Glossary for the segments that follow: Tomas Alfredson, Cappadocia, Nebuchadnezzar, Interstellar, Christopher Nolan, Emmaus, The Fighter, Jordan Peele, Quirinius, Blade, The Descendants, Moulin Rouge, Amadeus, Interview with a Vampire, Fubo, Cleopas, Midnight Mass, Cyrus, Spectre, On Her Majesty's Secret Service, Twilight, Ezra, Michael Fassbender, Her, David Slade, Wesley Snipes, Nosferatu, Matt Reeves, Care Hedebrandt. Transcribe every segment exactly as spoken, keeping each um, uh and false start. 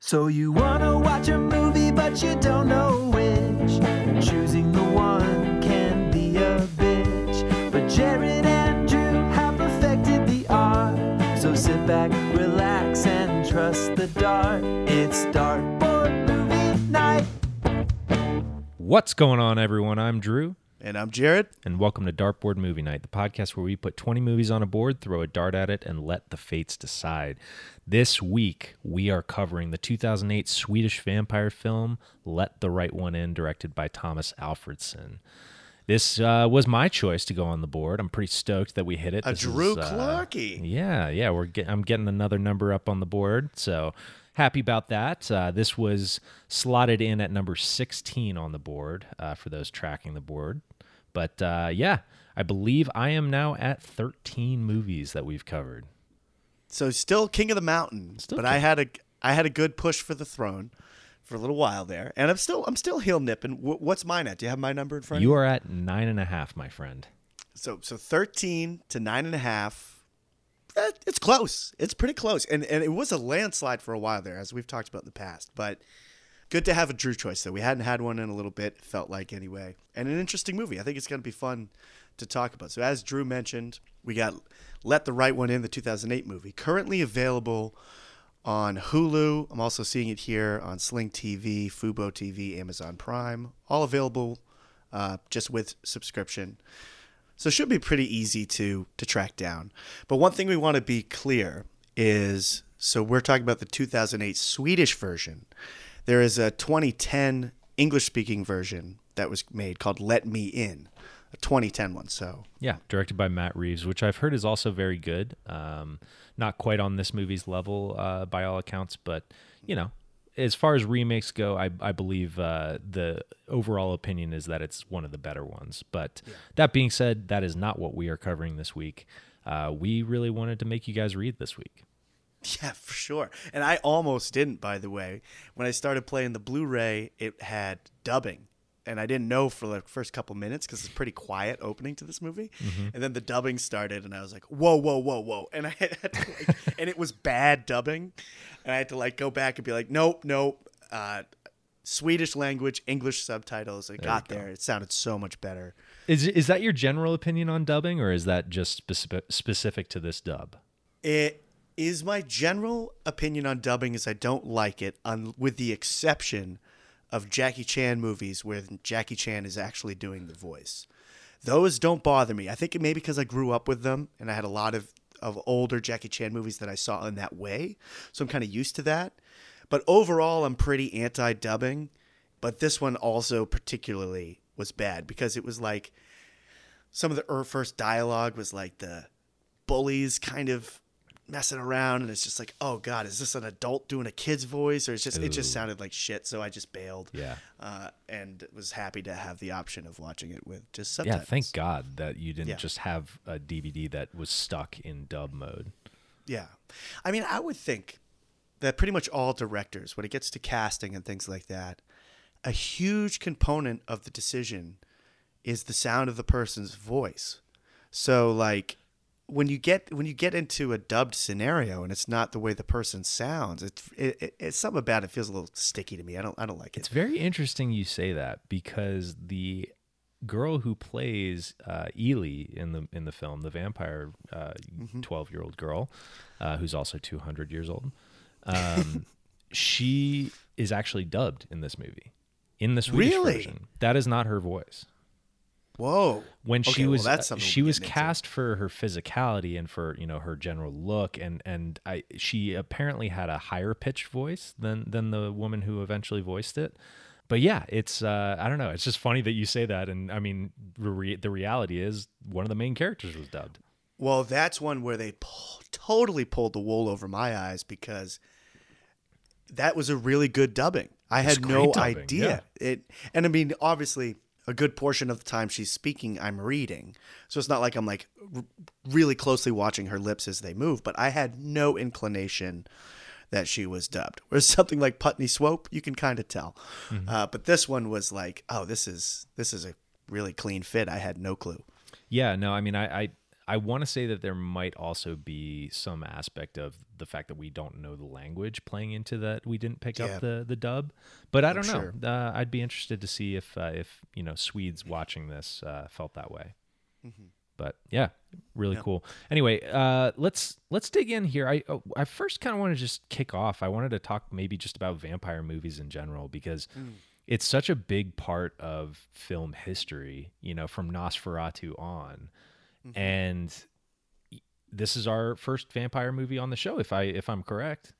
So you wanna watch a movie, but you don't know which. Choosing the one can be a bitch. But Jared and Drew have perfected the art. So sit back, relax, and trust the dart. It's Dartboard Movie Night. What's going on, everyone? I'm Drew. And I'm Jared. And welcome to Dartboard Movie Night, the podcast where we put twenty movies on a board, throw a dart at it, and let the fates decide. This week, we are covering the two thousand eight Swedish vampire film, Let the Right One In, directed by Tomas Alfredson. This uh, was my choice to go on the board. I'm pretty stoked that we hit it. A this Drew is, uh, Clarky. Yeah, yeah. We're get, I'm getting another number up on the board, so happy about that. Uh, this was slotted in at number sixteen on the board uh, for those tracking the board. But uh, yeah, I believe I am now at thirteen movies that we've covered. So still King of the Mountain, still but king. I had a I had a good push for the throne for a little while there, and I'm still I'm still heel nipping. W- what's mine at? Do you have my number in front? You are at nine and a half, my friend. So so thirteen to nine and a half. It's close. It's pretty close. And and it was a landslide for a while there, as we've talked about in the past. But good to have a Drew choice, though. We hadn't had one in a little bit, felt like anyway. And an interesting movie. I think it's going to be fun to talk about. So as Drew mentioned, we got Let the Right One In, the two thousand eight movie, currently available on Hulu. I'm also seeing it here on Sling T V, Fubo T V, Amazon Prime. All available uh, just with subscription. So it should be pretty easy to to track down. But one thing we want to be clear is, so we're talking about the two thousand eight Swedish version. There is a twenty ten English-speaking version that was made called Let Me In, a twenty ten one. So yeah, directed by Matt Reeves, which I've heard is also very good. Um, not quite on this movie's level uh, by all accounts, but you know, as far as remakes go, I, I believe uh, the overall opinion is that it's one of the better ones. But yeah. That being said, that is not what we are covering this week. Uh, we really wanted to make you guys read this week. Yeah, for sure. And I almost didn't, by the way. When I started playing the Blu-ray, it had dubbing. And I didn't know for the first couple minutes because it's a pretty quiet opening to this movie. Mm-hmm. And then the dubbing started, and I was like, whoa, whoa, whoa, whoa. And I had to like, and it was bad dubbing. And I had to like go back and be like, nope, nope. Uh, Swedish language, English subtitles. It got there. It sounded so much better. Is is that your general opinion on dubbing, or is that just speci- specific to this dub? It is my general opinion on dubbing is I don't like it, un- with the exception of Jackie Chan movies where Jackie Chan is actually doing the voice. Those don't bother me. I think it may be because I grew up with them and I had a lot of, of older Jackie Chan movies that I saw in that way. So I'm kind of used to that. But overall, I'm pretty anti-dubbing. But this one also particularly was bad because it was like some of the first dialogue was like the bullies kind of messing around, and it's just like, oh god, is this an adult doing a kid's voice? Or it's just Ooh. It just sounded like shit, so I just bailed. Yeah, uh, and was happy to have the option of watching it with just subtitles. Yeah, thank God that you didn't yeah. just have a D V D that was stuck in dub mode. Yeah, I mean, I would think that pretty much all directors, when it gets to casting and things like that, a huge component of the decision is the sound of the person's voice. So like, When you get when you get into a dubbed scenario and it's not the way the person sounds, it's it, it's something about it feels a little sticky to me. I don't I don't like it. It's very interesting you say that because the girl who plays uh, Ely in the in the film, the vampire uh, mm-hmm. twelve-year-old girl uh, who's also two hundred years old, um, she is actually dubbed in this movie, in the Swedish really? version. That is not her voice. Whoa! When okay, she was well, uh, she was cast into. for her physicality and for, you know, her general look, and and I she apparently had a higher pitched voice than than the woman who eventually voiced it. But yeah, it's uh, I don't know. It's just funny that you say that, and I mean re- the reality is one of the main characters was dubbed. Well, that's one where they po- totally pulled the wool over my eyes because that was a really good dubbing. I had no dubbing. idea yeah. it, and I mean obviously. A good portion of the time she's speaking, I'm reading. So it's not like I'm like r- really closely watching her lips as they move, but I had no inclination that she was dubbed. Whereas something like Putney Swope, you can kind of tell. Mm-hmm. Uh, but this one was like, oh, this is this is a really clean fit. I had no clue. Yeah, no, I mean, I I, I want to say that there might also be some aspect of the fact that we don't know the language playing into that. We didn't pick yeah. up the, the dub, but I I'm don't know. Sure. Uh, I'd be interested to see if, uh, if, you know, Swedes watching this uh, felt that way, mm-hmm. but yeah, really yeah. cool. Anyway, uh, let's, let's dig in here. I, I first kind of want to just kick off. I wanted to talk maybe just about vampire movies in general, because mm. it's such a big part of film history, you know, from Nosferatu on. Mm-hmm. And this is our first vampire movie on the show, if I if I'm correct.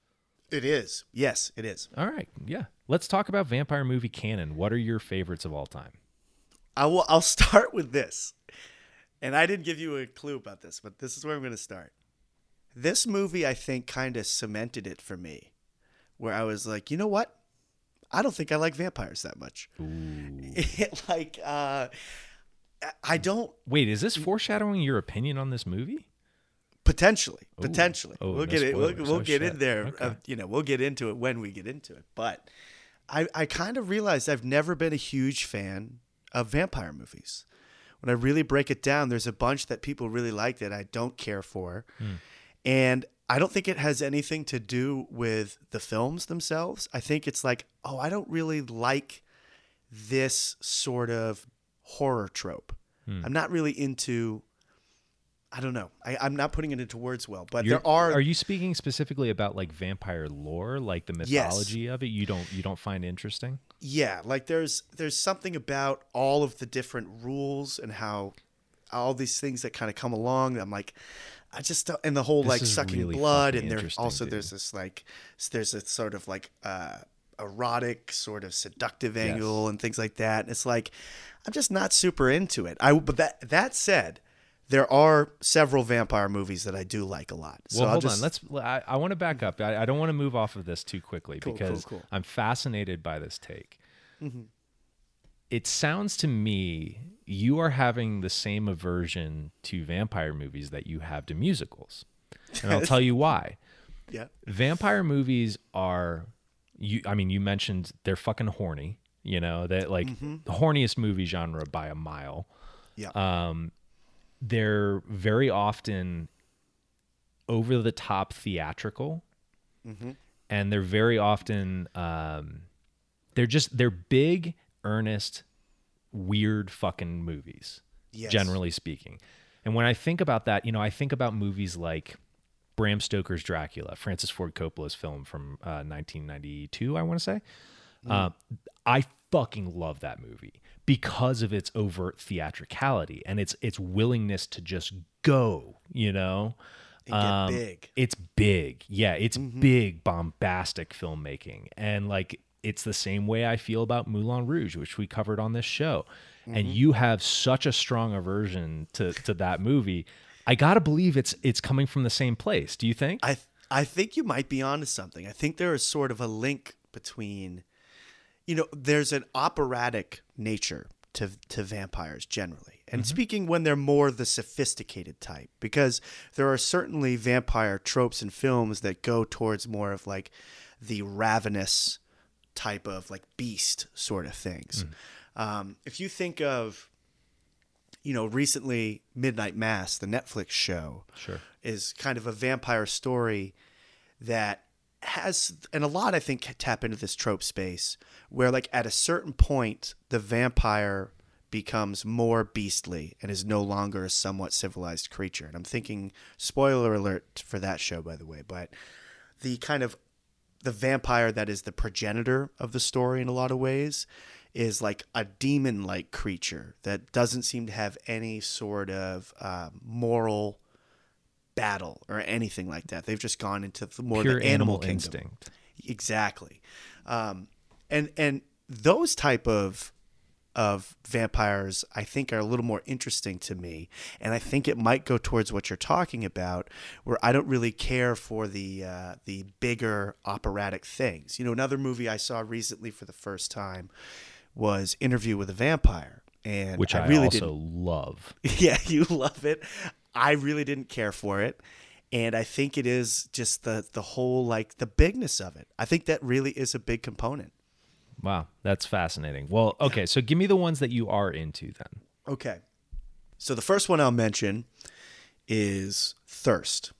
It is. Yes, it is. All right. Yeah. Let's talk about vampire movie canon. What are your favorites of all time? I will I'll start with this. And I didn't give you a clue about this, but this is where I'm going to start. This movie, I think, kind of cemented it for me, where I was like, you know what? I don't think I like vampires that much. Ooh. It like uh I don't wait. Is this foreshadowing your opinion on this movie? Potentially, Ooh. potentially. Oh, we'll no get it. We'll, we'll oh, get shit. in there. Okay. Uh, you know, we'll get into it when we get into it. But I, I kind of realized I've never been a huge fan of vampire movies. When I really break it down, there's a bunch that people really like that I don't care for, hmm. and I don't think it has anything to do with the films themselves. I think it's like, oh, I don't really like this sort of horror trope. Hmm. I'm not really into, I don't know. I, I'm not putting it into words well, but You're, there are. Are you speaking specifically about like vampire lore, like the mythology yes. of it? You don't you don't find interesting? Yeah, like there's there's something about all of the different rules and how all these things that kind of come along. That I'm like, I just don't, and the whole this like sucking really blood, and there's also dude. there's this like there's this sort of like uh, erotic sort of seductive angle yes. and things like that. And it's like, I'm just not super into it. I but that that said, there are several vampire movies that I do like a lot. So well, I'll hold just... on. Let's. I, I want to back up. I, I don't want to move off of this too quickly cool, because cool, cool. I'm fascinated by this take. Mm-hmm. It sounds to me you are having the same aversion to vampire movies that you have to musicals, and I'll tell you why. Yeah, vampire movies are. You. I mean, you mentioned they're fucking horny. You know, that like mm-hmm. the horniest movie genre by a mile. Yeah. Um, they're very often over the top theatrical, mm-hmm. and they're very often um, they're just they're big, earnest, weird fucking movies. Yes. Generally speaking, and when I think about that, you know, I think about movies like Bram Stoker's Dracula, Francis Ford Coppola's film from uh, nineteen ninety-two, I want to say. Mm. Uh, I fucking love that movie because of its overt theatricality and its its willingness to just go, you know, and get um, big. It's big, yeah, it's mm-hmm. big, bombastic filmmaking, and like it's the same way I feel about Moulin Rouge, which we covered on this show. Mm-hmm. And you have such a strong aversion to to that movie. I gotta believe it's it's coming from the same place. Do you think? I th- I think you might be onto something. I think there is sort of a link between. You know, there's an operatic nature to to vampires generally. And mm-hmm. speaking when they're more the sophisticated type, because there are certainly vampire tropes in films that go towards more of like the ravenous type of like beast sort of things. Mm. Um, if you think of, you know, recently Midnight Mass, the Netflix show, sure. is kind of a vampire story that has, and a lot I think tap into this trope space where like at a certain point the vampire becomes more beastly and is no longer a somewhat civilized creature. And I'm thinking, spoiler alert for that show, by the way, but the kind of the vampire that is the progenitor of the story in a lot of ways is like a demon-like creature that doesn't seem to have any sort of uh, moral battle or anything like that. They've just gone into the more Pure the animal, animal instinct. Exactly. Um, and and those type of of vampires I think are a little more interesting to me. And I think it might go towards what you're talking about, where I don't really care for the uh, the bigger operatic things. You know, another movie I saw recently for the first time was Interview with a Vampire. And Which I, I really also didn't... love. Yeah, you love it. I really didn't care for it, and I think it is just the the whole like the bigness of it. I think that really is a big component. Wow, that's fascinating. Well, okay, so give me the ones that you are into then. Okay. So the first one I'll mention is Thirst.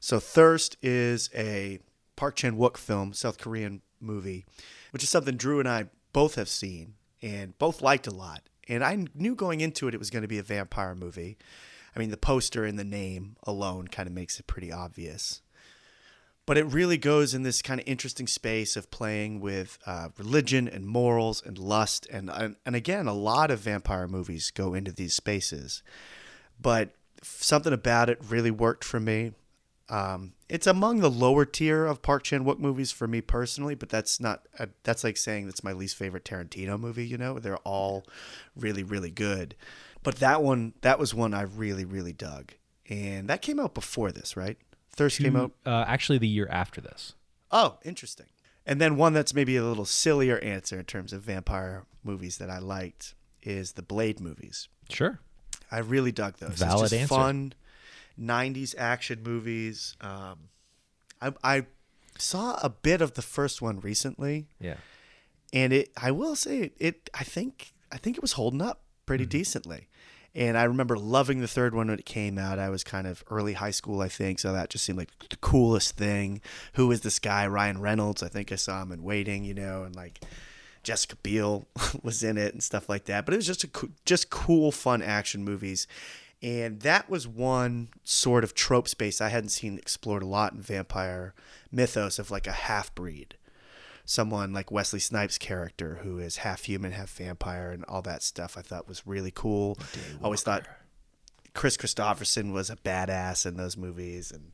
So Thirst is a Park Chan-wook film, South Korean movie, which is something Drew and I both have seen and both liked a lot. And I knew going into it, it was going to be a vampire movie. I mean, the poster and the name alone kind of makes it pretty obvious. But it really goes in this kind of interesting space of playing with uh, religion and morals and lust. And, and, and again, a lot of vampire movies go into these spaces. But something about it really worked for me. Um, it's among the lower tier of Park Chan-wook movies for me personally, but that's not a, that's like saying that's my least favorite Tarantino movie, you know? They're all really, really good. But that one, that was one I really, really dug. And that came out before this, right? Thirst Two, came out? Uh, actually, the year after this. Oh, interesting. And then one that's maybe a little sillier answer in terms of vampire movies that I liked is the Blade movies. Sure. I really dug those. Valid it's just answer. Fun nineties action movies. Um, I, I saw a bit of the first one recently. Yeah. And it, I will say, it, it I think, I think it was holding up pretty mm-hmm. decently. And I remember loving the third one when it came out. I was kind of early high school, I think, so that just seemed like the coolest thing. Who is this guy? Ryan Reynolds. I think I saw him in Waiting, you know, and like Jessica Biel was in it and stuff like that. But it was just a co- just cool, fun action movies. And that was one sort of trope space I hadn't seen explored a lot in vampire mythos of like a half-breed. Someone like Wesley Snipes' character who is half human, half vampire, and all that stuff I thought was really cool. I always thought Chris Christopherson was a badass in those movies. And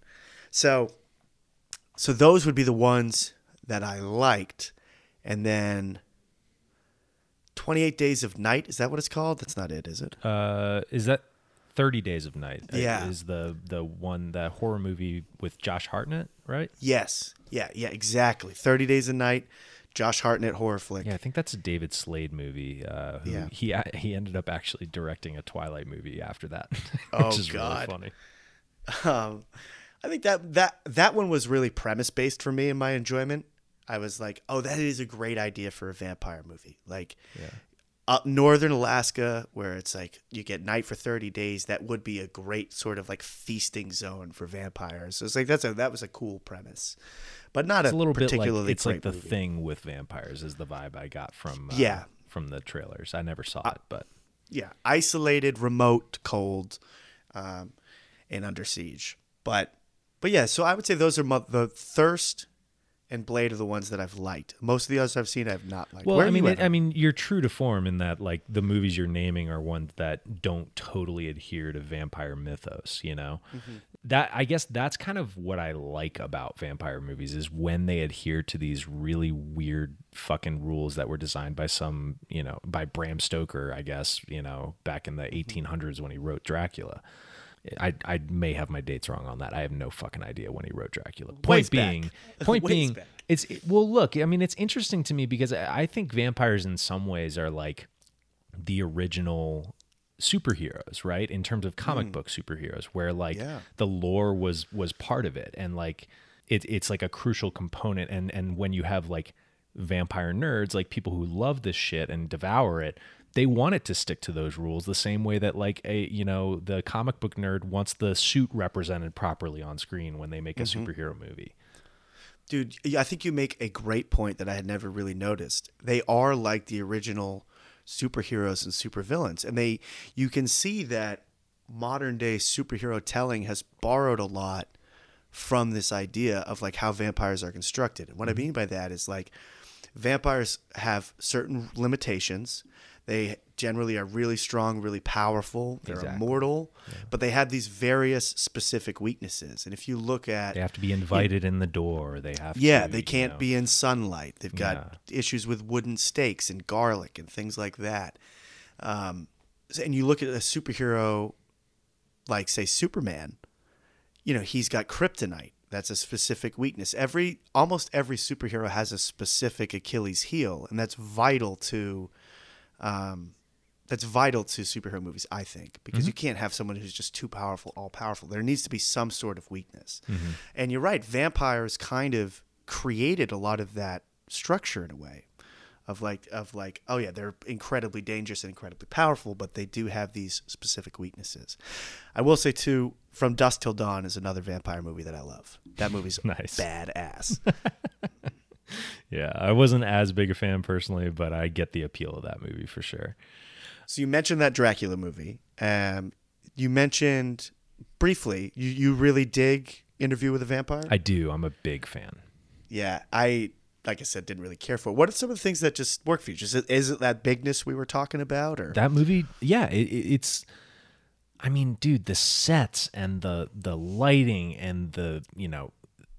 so, so those would be the ones that I liked. And then twenty-eight Days of Night, is that what it's called? That's not it, is it? Uh, is that thirty Days of Night? Yeah. Is the, the one, the horror movie with Josh Hartnett, right? Yes. Yeah, yeah, exactly. thirty Days a Night, Josh Hartnett horror flick. Yeah, I think that's a David Slade movie. Uh, who, yeah. He he ended up actually directing a Twilight movie after that, which oh, is God. really funny. Um, I think that, that, that one was really premise-based for me in my enjoyment. I was like, oh, that is a great idea for a vampire movie. Like, yeah. Up northern Alaska, where it's like you get night for thirty days, that would be a great sort of like feasting zone for vampires. So it's like that's a that was a cool premise, but not it's a, a little particularly bit like it's like the movie. Thing with vampires is the vibe I got from uh, yeah from the trailers. I never saw uh, it, but yeah, isolated, remote, cold, um, and under siege. But but yeah, so I would say those are mo- the Thirst and Blade are the ones that I've liked. Most of the others I've seen, I've not liked. Well, Where I mean, it, I mean, you're true to form in that, like, the movies you're naming are ones that don't totally adhere to vampire mythos. You know, mm-hmm. that I guess that's kind of what I like about vampire movies is when they adhere to these really weird fucking rules that were designed by some, you know, by Bram Stoker, I guess, you know, back in the eighteen hundreds when he wrote Dracula. I, I may have my dates wrong on that. I have no fucking idea when he wrote Dracula. Point Ways being, back. point Ways being, back. it's it, well, look, I mean, it's interesting to me because I, I think vampires in some ways are like the original superheroes, right? In terms of comic mm. book superheroes, where like yeah. the lore was was part of it, and like it, it's like a crucial component. And and when you have like vampire nerds, like people who love this shit and devour it, they want it to stick to those rules the same way that like a, you know, the comic book nerd wants the suit represented properly on screen when they make a mm-hmm. superhero movie. Dude, I think you make a great point that I had never really noticed. They are like the original superheroes and supervillains. And they, you can see that modern day superhero telling has borrowed a lot from this idea of like how vampires are constructed. And what mm-hmm. I mean by that is like vampires have certain limitations. They generally are really strong, really powerful. They're exactly. immortal, yeah. but they have these various specific weaknesses. And if you look at... They have to be invited you, in the door. They have Yeah, to, they can't you know. be in sunlight. They've got yeah. issues with wooden stakes and garlic and things like that. Um, and you look at a superhero, like, say, Superman, you know, he's got kryptonite. That's a specific weakness. Every Almost every superhero has a specific Achilles heel, and that's vital to... Um, that's vital to superhero movies, I think, because mm-hmm. you can't have someone who's just too powerful, all powerful. There needs to be some sort of weakness. Mm-hmm. And you're right. Vampires kind of created a lot of that structure in a way of like of like oh yeah, they're incredibly dangerous and incredibly powerful, but they do have these specific weaknesses. I will say too, From Dusk Till Dawn is another vampire movie that I love. That movie's nice. Badass. Yeah, I wasn't as big a fan personally, but I get the appeal of that movie for sure. So you mentioned that Dracula movie. Um, you mentioned briefly, you, you really dig Interview with a Vampire? I do. I'm a big fan. Yeah, I, like I said, didn't really care for it. What are some of the things that just work for you? Just is it that bigness we were talking about, or that movie? Yeah, it, it's. I mean, dude, the sets and the the lighting and the, you know,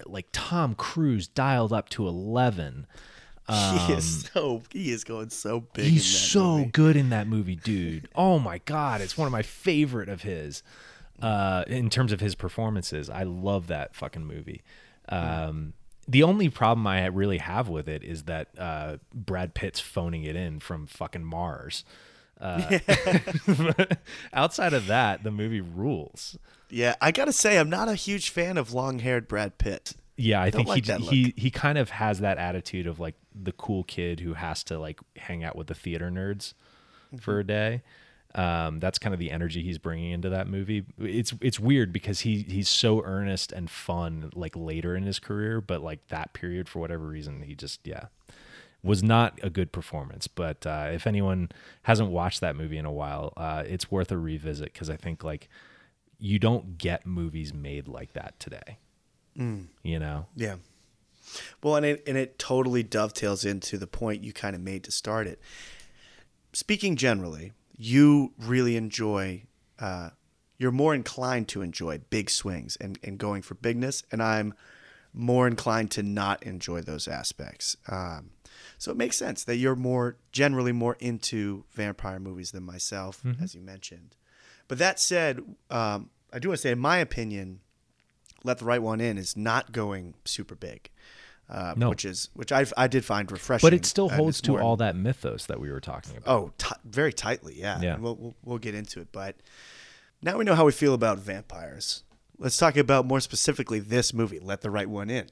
like Tom Cruise dialed up to eleven. Um, he is so he is going so big. He's in that so movie. Good in that movie, dude. Oh my God, it's one of my favorite of his. Uh, in terms of his performances, I love that fucking movie. Um, the only problem I really have with it is that uh, Brad Pitt's phoning it in from fucking Mars. Uh, outside of that, the movie rules. Yeah, I gotta say, I'm not a huge fan of long-haired Brad Pitt. Yeah, I, I think like he he he kind of has that attitude of like the cool kid who has to like hang out with the theater nerds mm-hmm. for a day. Um, that's kind of the energy he's bringing into that movie. It's it's weird because he he's so earnest and fun like later in his career, but like that period for whatever reason, he just yeah. was not a good performance, but uh, if anyone hasn't watched that movie in a while, uh, it's worth a revisit because I think like you don't get movies made like that today. Mm. You know? Yeah. Well, and it and it totally dovetails into the point you kind of made to start it. Speaking generally, you really enjoy. Uh, you're more inclined to enjoy big swings and and going for bigness, and I'm more inclined to not enjoy those aspects. Um, So it makes sense that you're more generally more into vampire movies than myself, mm-hmm. as you mentioned. But that said, um, I do want to say, in my opinion, Let the Right One In is not going super big, uh, no. which is which I I did find refreshing. But it still holds to more, all that mythos that we were talking about. Oh, t- very tightly, yeah. yeah. And we'll, we'll we'll get into it. But now we know how we feel about vampires. Let's talk about more specifically this movie, Let the Right One In.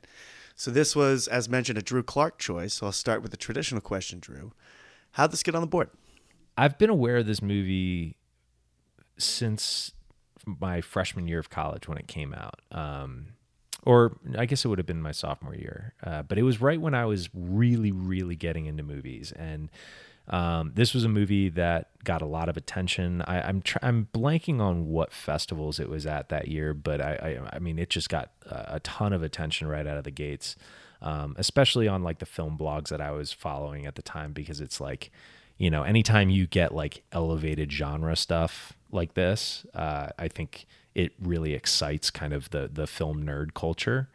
So this was, as mentioned, a Drew Clark choice. So I'll start with the traditional question, Drew. How'd this get on the board? I've been aware of this movie since my freshman year of college when it came out. Um, or I guess it would have been my sophomore year. Uh, but it was right when I was really, really getting into movies. And um, this was a movie that got a lot of attention. I, I'm tr- I'm blanking on what festivals it was at that year, but I I, I mean, it just got a, a ton of attention right out of the gates, um, especially on like the film blogs that I was following at the time, because it's like, you know, anytime you get like elevated genre stuff like this, uh, I think it really excites kind of the the film nerd culture.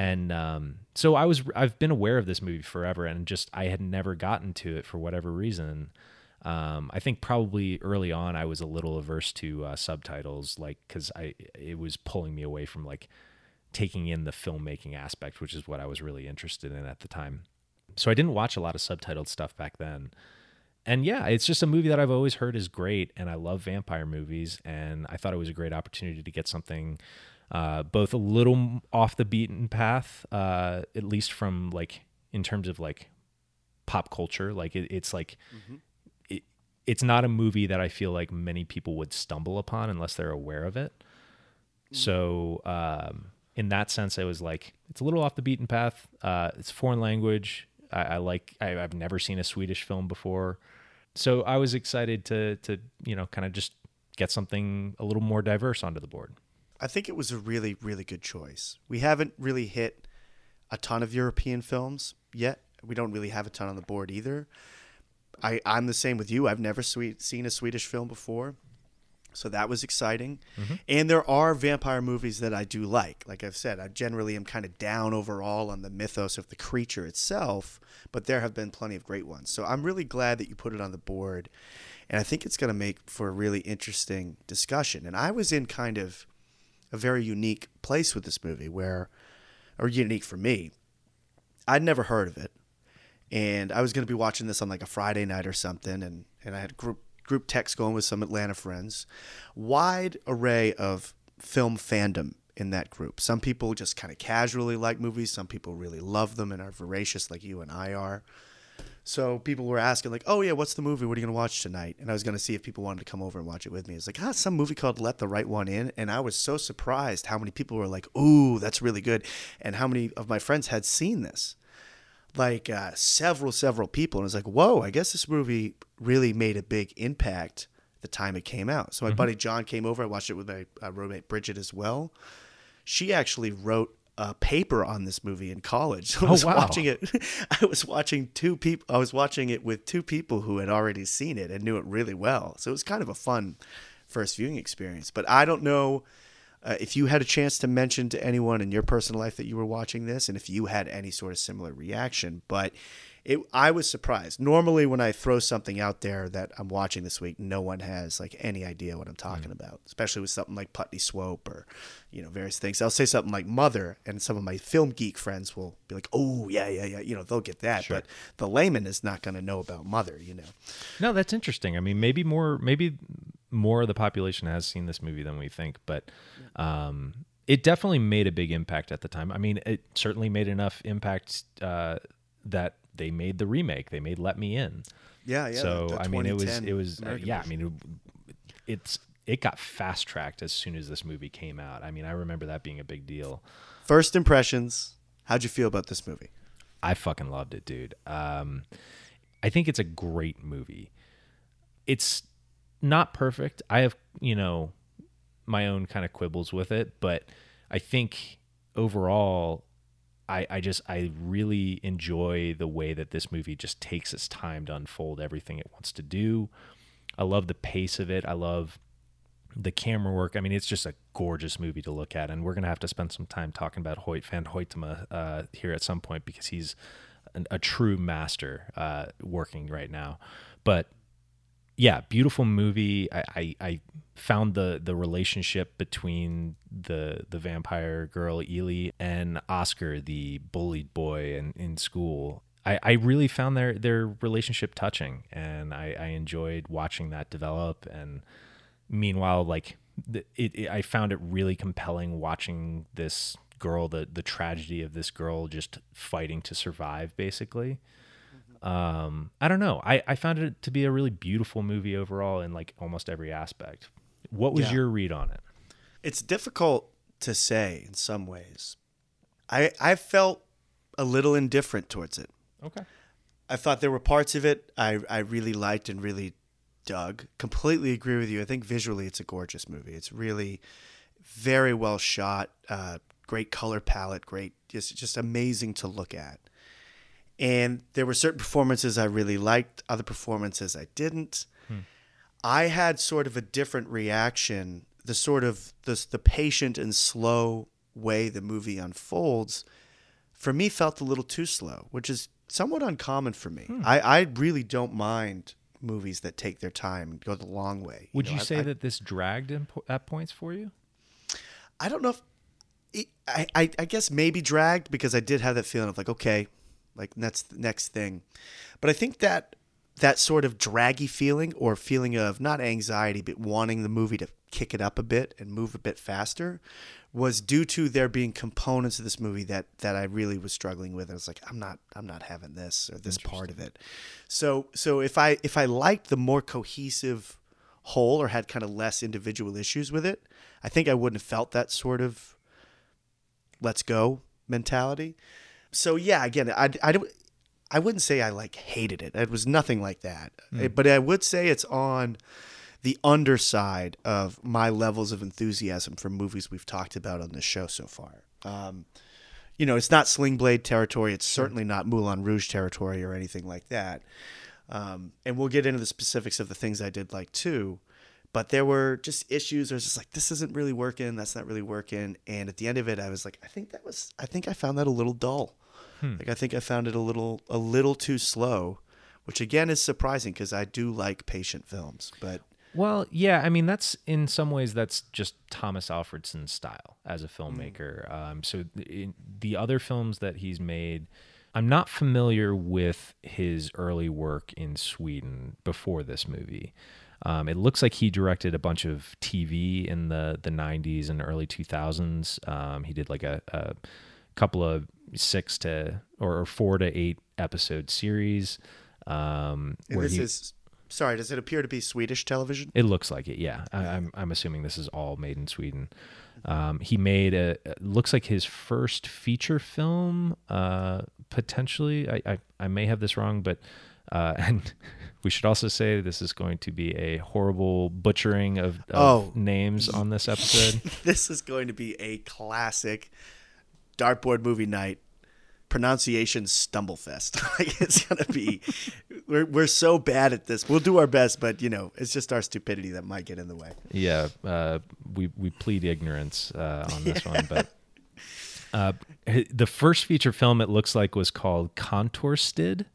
And um, so I was, I've been aware of this movie forever, and just I had never gotten to it for whatever reason. Um, I think probably early on I was a little averse to uh, subtitles, like because I it was pulling me away from like taking in the filmmaking aspect, which is what I was really interested in at the time. So I didn't watch a lot of subtitled stuff back then. And yeah, it's just a movie that I've always heard is great, and I love vampire movies, and I thought it was a great opportunity to get something. Uh, both a little off the beaten path, uh, at least from like in terms of like pop culture. Like it, it's like mm-hmm. it, it's not a movie that I feel like many people would stumble upon unless they're aware of it. Mm-hmm. So um, in that sense, I was like, it's a little off the beaten path. Uh, it's foreign language. I, I like. I, I've never seen a Swedish film before, so I was excited to to you know kind of just get something a little more diverse onto the board. I think it was a really, really good choice. We haven't really hit a ton of European films yet. We don't really have a ton on the board either. I, I'm the same with you. I've never sweet, seen a Swedish film before, so that was exciting. Mm-hmm. And there are vampire movies that I do like. Like I've said, I generally am kind of down overall on the mythos of the creature itself, but there have been plenty of great ones. So I'm really glad that you put it on the board, and I think it's going to make for a really interesting discussion. And I was in kind of a very unique place with this movie where, or unique for me, I'd never heard of it. And I was going to be watching this on like a Friday night or something. And, and I had group group text going with some Atlanta friends, wide array of film fandom in that group. Some people just kind of casually like movies. Some people really love them and are voracious like you and I are. So people were asking, like, oh, yeah, what's the movie? What are you going to watch tonight? And I was going to see if people wanted to come over and watch it with me. It's like, ah, some movie called Let the Right One In. And I was so surprised how many people were like, ooh, that's really good. And how many of my friends had seen this. Like uh, several, several people. And I was like, whoa, I guess this movie really made a big impact the time it came out. So my mm-hmm. buddy John came over. I watched it with my uh, roommate Bridget as well. She actually wrote a paper on this movie in college. So I was oh, wow. watching it. I was watching two people. I was watching it with two people who had already seen it and knew it really well. So it was kind of a fun first viewing experience. But I don't know uh, if you had a chance to mention to anyone in your personal life that you were watching this, and if you had any sort of similar reaction. But it, I was surprised. Normally, when I throw something out there that I'm watching this week, no one has like any idea what I'm talking mm. about, especially with something like Putney Swope or, you know, various things. I'll say something like Mother, and some of my film geek friends will be like, oh, yeah, yeah, yeah. You know, they'll get that. Sure. But the layman is not going to know about Mother, you know. No, that's interesting. I mean, maybe more, maybe more of the population has seen this movie than we think, but um, it definitely made a big impact at the time. I mean, it certainly made enough impact uh, that they made the remake. They made Let Me In. Yeah, yeah. So, I mean, it was, it was, uh, yeah, I mean, it, it's, it got fast tracked as soon as this movie came out. I mean, I remember that being a big deal. First impressions. How'd you feel about this movie? I fucking loved it, dude. Um, I think it's a great movie. It's not perfect. I have, you know, my own kind of quibbles with it, but I think overall, I, I just, I really enjoy the way that this movie just takes its time to unfold everything it wants to do. I love the pace of it. I love the camera work. I mean, it's just a gorgeous movie to look at, and we're going to have to spend some time talking about Hoyt van Hoytema uh, here at some point, because he's an, a true master uh, working right now. But yeah, beautiful movie. I, I, I found the the relationship between the the vampire girl Ely and Oscar, the bullied boy in, in school. I, I really found their their relationship touching, and I, I enjoyed watching that develop. And meanwhile, like it, it, I found it really compelling watching this girl, the the tragedy of this girl just fighting to survive, basically. Um, I don't know. I, I found it to be a really beautiful movie overall in like almost every aspect. What was yeah. your read on it? It's difficult to say in some ways. I I felt a little indifferent towards it. Okay. I thought there were parts of it I, I really liked and really dug. Completely agree with you. I think visually it's a gorgeous movie. It's really very well shot, uh, great color palette, great, just just amazing to look at. And there were certain performances I really liked, other performances I didn't. Hmm. I had sort of a different reaction, the sort of the, the patient and slow way the movie unfolds, for me felt a little too slow, which is somewhat uncommon for me. Hmm. I, I really don't mind movies that take their time and go the long way. Would you, know, you say I, that this dragged in po- at points for you? I don't know if it, I, I, I guess maybe dragged, because I did have that feeling of like, okay, like that's the next thing. But I think that that sort of draggy feeling, or feeling of not anxiety, but wanting the movie to kick it up a bit and move a bit faster, was due to there being components of this movie that, that I really was struggling with. I was like, I'm not, I'm not having this or this part of it. So, so if I, if I liked the more cohesive whole, or had kind of less individual issues with it, I think I wouldn't have felt that sort of let's go mentality. So yeah, again, I, I, I wouldn't say I like hated it. It was nothing like that. Mm. It, but I would say it's on the underside of my levels of enthusiasm for movies we've talked about on the show so far. Um, you know, it's not Sling Blade territory. It's certainly not Moulin Rouge territory or anything like that. Um, and we'll get into the specifics of the things I did like too. But there were just issues. I was just like, this isn't really working. That's not really working. And at the end of it, I was like, I think that was, I think I found that a little dull. Hmm. Like, I think I found it a little, a little too slow, which again is surprising because I do like patient films. But well, yeah, I mean, that's in some ways that's just Tomas Alfredson's style as a filmmaker. Hmm. Um, so in the other films that he's made, I'm not familiar with his early work in Sweden before this movie. Um, it looks like he directed a bunch of T V in the, the nineties and early two thousands. Um, he did like a, a couple of six to or four to eight episode series. Um, and this he, is sorry. Does it appear to be Swedish television? It looks like it. Yeah, I, I'm I'm assuming this is all made in Sweden. Um, he made a looks like his first feature film. Uh, potentially, I, I I may have this wrong, but uh, and we should also say this is going to be a horrible butchering of, of oh. names on this episode. This is going to be a classic dartboard movie night. Pronunciation stumblefest. Like it's gonna be, we're we're so bad at this. We'll do our best, but you know, it's just our stupidity that might get in the way. Yeah, uh, we we plead ignorance uh, on this yeah. one. But uh, the first feature film it looks like was called Contourstid.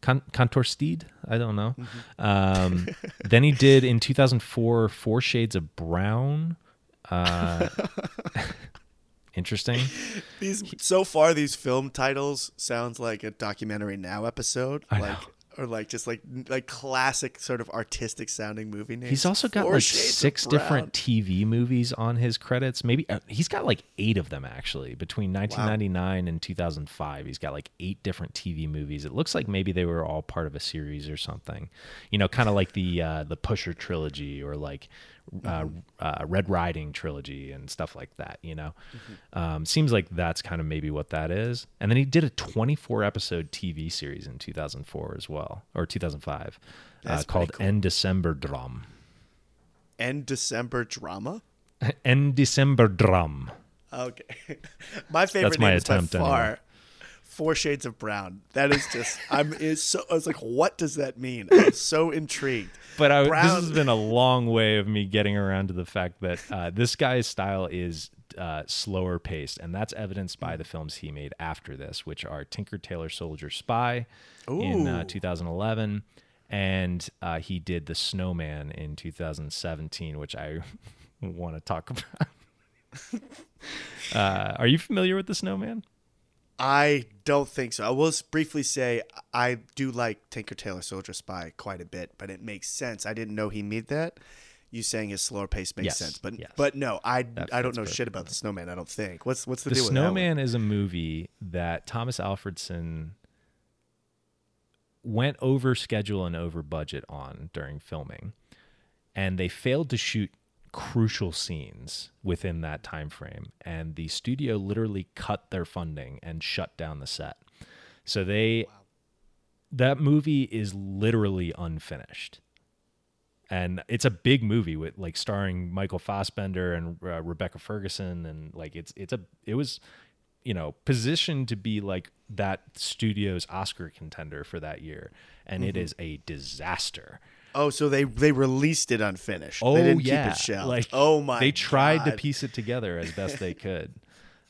Con- Contourstid. I don't know. Mm-hmm. Um, then he did in two thousand four Four Shades of Brown. Uh, Interesting. These so far, these film titles sounds like a Documentary Now episode, I like know. or like just like like classic sort of artistic sounding movie names. He's also got Four like six different T V movies on his credits. Maybe uh, he's got like eight of them actually. Between nineteen ninety-nine wow. and two thousand five, he's got like eight different T V movies. It looks like maybe they were all part of a series or something. You know, kind of like the uh, the Pusher trilogy or like. Uh, uh, Red Riding trilogy and stuff like that, you know. Mm-hmm. Um, seems like that's kind of maybe what that is. And then he did a twenty-four episode T V series in two thousand four as well, or two thousand five, uh, called cool. En December Drum. En December Drama? En December Drum. Okay. My favorite that's my name attempt is by far anyway. Four Shades of Brown. That is just, I'm is so, I was like, what does that mean? I'm so intrigued. But I, this has been a long way of me getting around to the fact that uh, this guy's style is uh, slower paced, and that's evidenced by the films he made after this, which are Tinker Tailor Soldier Spy Ooh. in uh, two thousand eleven, and uh, he did The Snowman in two thousand seventeen, which I want to talk about. uh, are you familiar with The Snowman? I don't think so. I will briefly say I do like Tinker Tailor Soldier Spy quite a bit, but it makes sense. I didn't know he made that. You saying his slower pace makes yes, sense, but yes. but no, I that I don't know shit about The Snowman. I don't think. What's what's the, the deal with that? The Snowman is a movie that Tomas Alfredson went over schedule and over budget on during filming, and they failed to shoot crucial scenes within that time frame, and the studio literally cut their funding and shut down the set. So they wow. that movie is literally unfinished, and it's a big movie with like starring Michael Fassbender and uh, Rebecca Ferguson, and like it's it's a it was you know positioned to be like that studio's Oscar contender for that year, and mm-hmm. it is a disaster. Oh, so they, they released it unfinished. Oh, they didn't yeah. keep it shelved. Like, oh, my They tried God. to piece it together as best they could.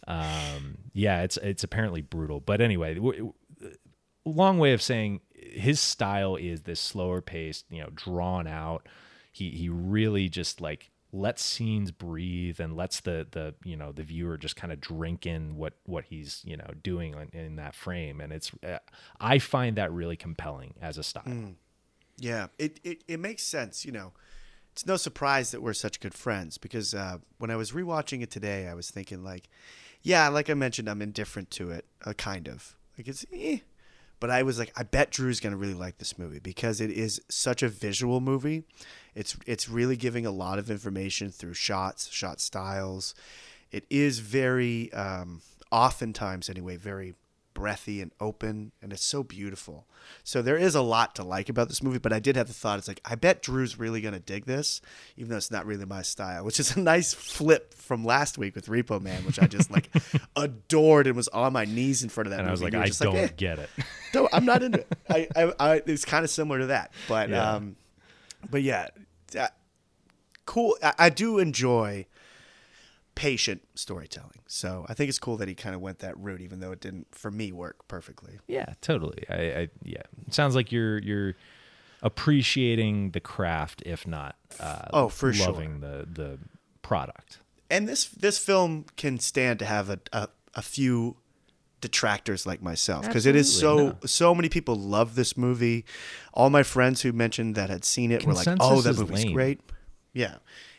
Um, yeah, it's it's apparently brutal. But anyway, w- w- long way of saying his style is this slower paced, you know, drawn out. He he really just like lets scenes breathe and lets the the you know the viewer just kind of drink in what what he's you know doing in, in that frame. And it's uh, I find that really compelling as a style. Mm. Yeah, it, it, it makes sense, you know. It's no surprise that we're such good friends because uh, when I was rewatching it today, I was thinking like, yeah, like I mentioned, I'm indifferent to it, uh, kind of. Like it's eh. But I was like, I bet Drew's going to really like this movie because it is such a visual movie. It's it's really giving a lot of information through shots, shot styles. It is very, um, oftentimes anyway, very breathy and open, and it's so beautiful. So there is a lot to like about this movie, but I did have the thought, it's like, I bet Drew's really going to dig this, even though it's not really my style, which is a nice flip from last week with Repo Man, which I just like adored and was on my knees in front of that and movie. I was like, I just don't like, eh, get it. Don't, I'm not into it. I, I, I, it's kind of similar to that. But yeah, um, but yeah uh, cool. I, I do enjoy patient storytelling, so I think it's cool that he kind of went that route, even though it didn't for me work perfectly. Yeah, totally. I, I yeah, it sounds like you're you're appreciating the craft, if not uh, oh for loving sure loving the the product. And this this film can stand to have a a, a few detractors like myself because it is so no. so many people love this movie. All my friends who mentioned that had seen it Consensus were like, "Oh, that movie's lame. great." Yeah.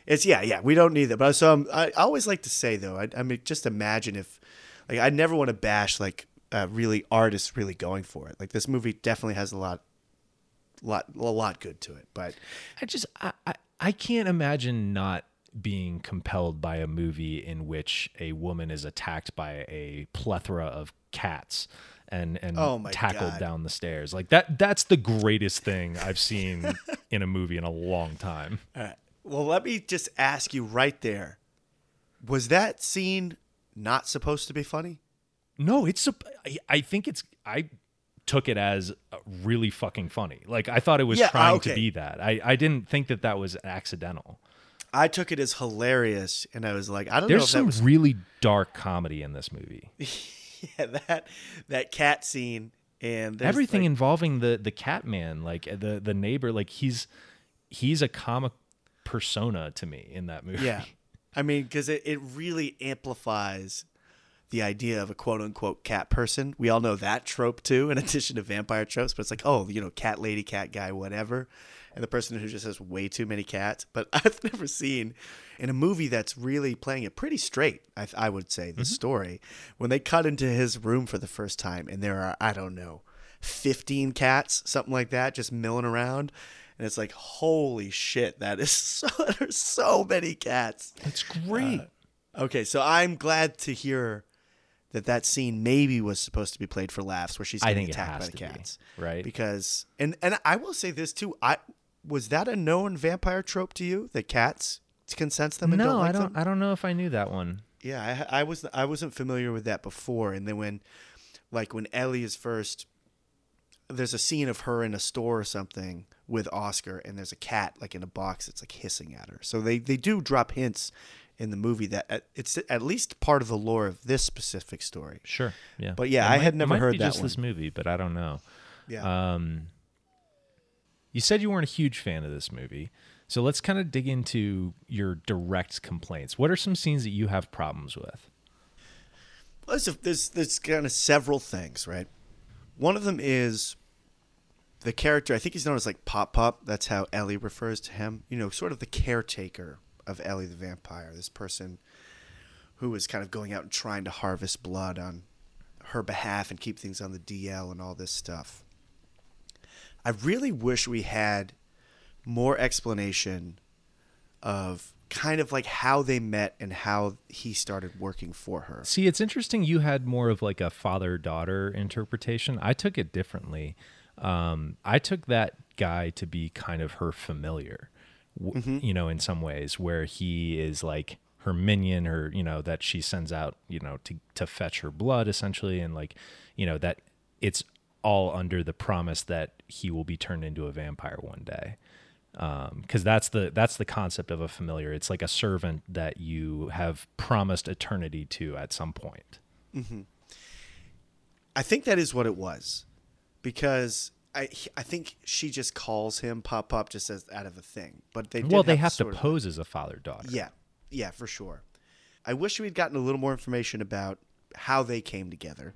It's yeah, yeah. We don't need that, but so I'm, I always like to say though, I, I mean, just imagine if, like, I never want to bash like uh, really artists really going for it. Like this movie definitely has a lot lot, a lot good to it. But I just, I, I, I can't imagine not being compelled by a movie in which a woman is attacked by a plethora of cats and and oh tackled God. down the stairs. Like that, that's the greatest thing I've seen in a movie in a long time. All right. Well, let me just ask you right there. Was that scene not supposed to be funny? No, it's, I think it's, I took it as really fucking funny. Like I thought it was yeah, trying okay. to be that. I, I didn't think that that was accidental. I took it as hilarious, and I was like, I don't There's know if that was... There's some really dark comedy in this movie. Yeah, that that cat scene and everything like... involving the the cat man, like the the neighbor, like he's he's a comic persona to me in that movie. Yeah, I mean, because it, it really amplifies the idea of a quote-unquote cat person. We all know that trope, too, in addition to vampire tropes. But it's like, oh, you know, cat lady, cat guy, whatever. And the person who just has way too many cats. But I've never seen in a movie that's really playing it pretty straight, I, I would say, the mm-hmm. story. When they cut into his room for the first time and there are, I don't know, fifteen cats, something like that, just milling around. And it's like, holy shit, that is so, there's so many cats. That's great. Uh, okay, so I'm glad to hear that that scene maybe was supposed to be played for laughs, where she's getting attacked by the cats, be, right? Because and and I will say this too. I was that a known vampire trope to you? That cats can sense them and no, don't like I don't. Them? I don't know if I knew that one. Yeah, I, I was I wasn't familiar with that before. And then when, like when Ellie is first, there's a scene of her in a store or something with Oscar, and there's a cat like in a box that's like hissing at her. So they they do drop hints in the movie that it's at least part of the lore of this specific story. Sure. Yeah. But yeah, it I might, had never it might heard be that just one. This movie, but I don't know. Yeah. Um, you said you weren't a huge fan of this movie. So let's kind of dig into your direct complaints. What are some scenes that you have problems with? Well, there's, there's, there's kind of several things, right? One of them is the character, I think he's known as like Pop Pop. That's how Ellie refers to him. You know, sort of the caretaker of Ellie the vampire, this person who is kind of going out and trying to harvest blood on her behalf and keep things on the D L and all this stuff. I really wish we had more explanation of kind of like how they met and how he started working for her. See, it's interesting you had more of like a father-daughter interpretation. I took it differently. Um, I took that guy to be kind of her familiar. Mm-hmm. You know, in some ways where he is like her minion or, you know, that she sends out, you know, to, to fetch her blood essentially. And like, you know, that it's all under the promise that he will be turned into a vampire one day. Um, 'cause that's the, that's the concept of a familiar. It's like a servant that you have promised eternity to at some point. Mm-hmm. I think that is what it was, because I I think she just calls him Pop Pop just as out of a thing, but they did well they have, have to pose of, as a father daughter. Yeah, yeah, for sure. I wish we had gotten a little more information about how they came together,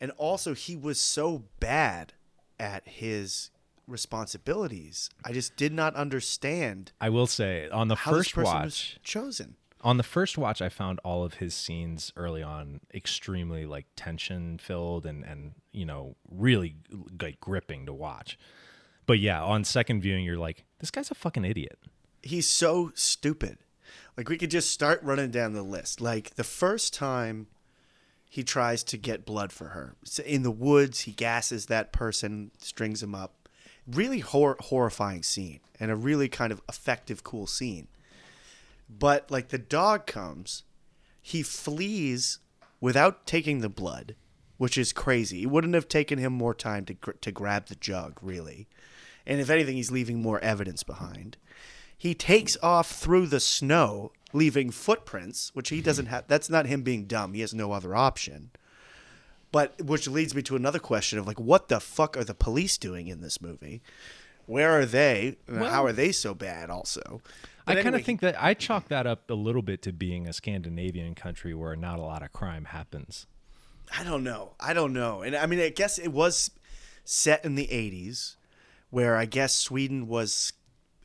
and also he was so bad at his responsibilities. I just did not understand. I will say on the how first this person watch was chosen. On the first watch, I found all of his scenes early on extremely like tension filled and, and you know, really like gripping to watch. But yeah, on second viewing, you're like, this guy's a fucking idiot. He's so stupid. Like we could just start running down the list. Like the first time he tries to get blood for her in the woods, he gasses that person, strings him up. Really hor- horrifying scene and a really kind of effective, cool scene. But like the dog comes, he flees without taking the blood, which is crazy. It wouldn't have taken him more time to gr- to grab the jug, really. And if anything, he's leaving more evidence behind. He takes off through the snow, leaving footprints, which he doesn't have. That's not him being dumb. He has no other option. But which leads me to another question of like, what the fuck are the police doing in this movie? Where are they? Well, how are they so bad also? But I anyway, kind of think that I chalk that up a little bit to being a Scandinavian country where not a lot of crime happens. I don't know. I don't know. And I mean, I guess it was set in the eighties where I guess Sweden was,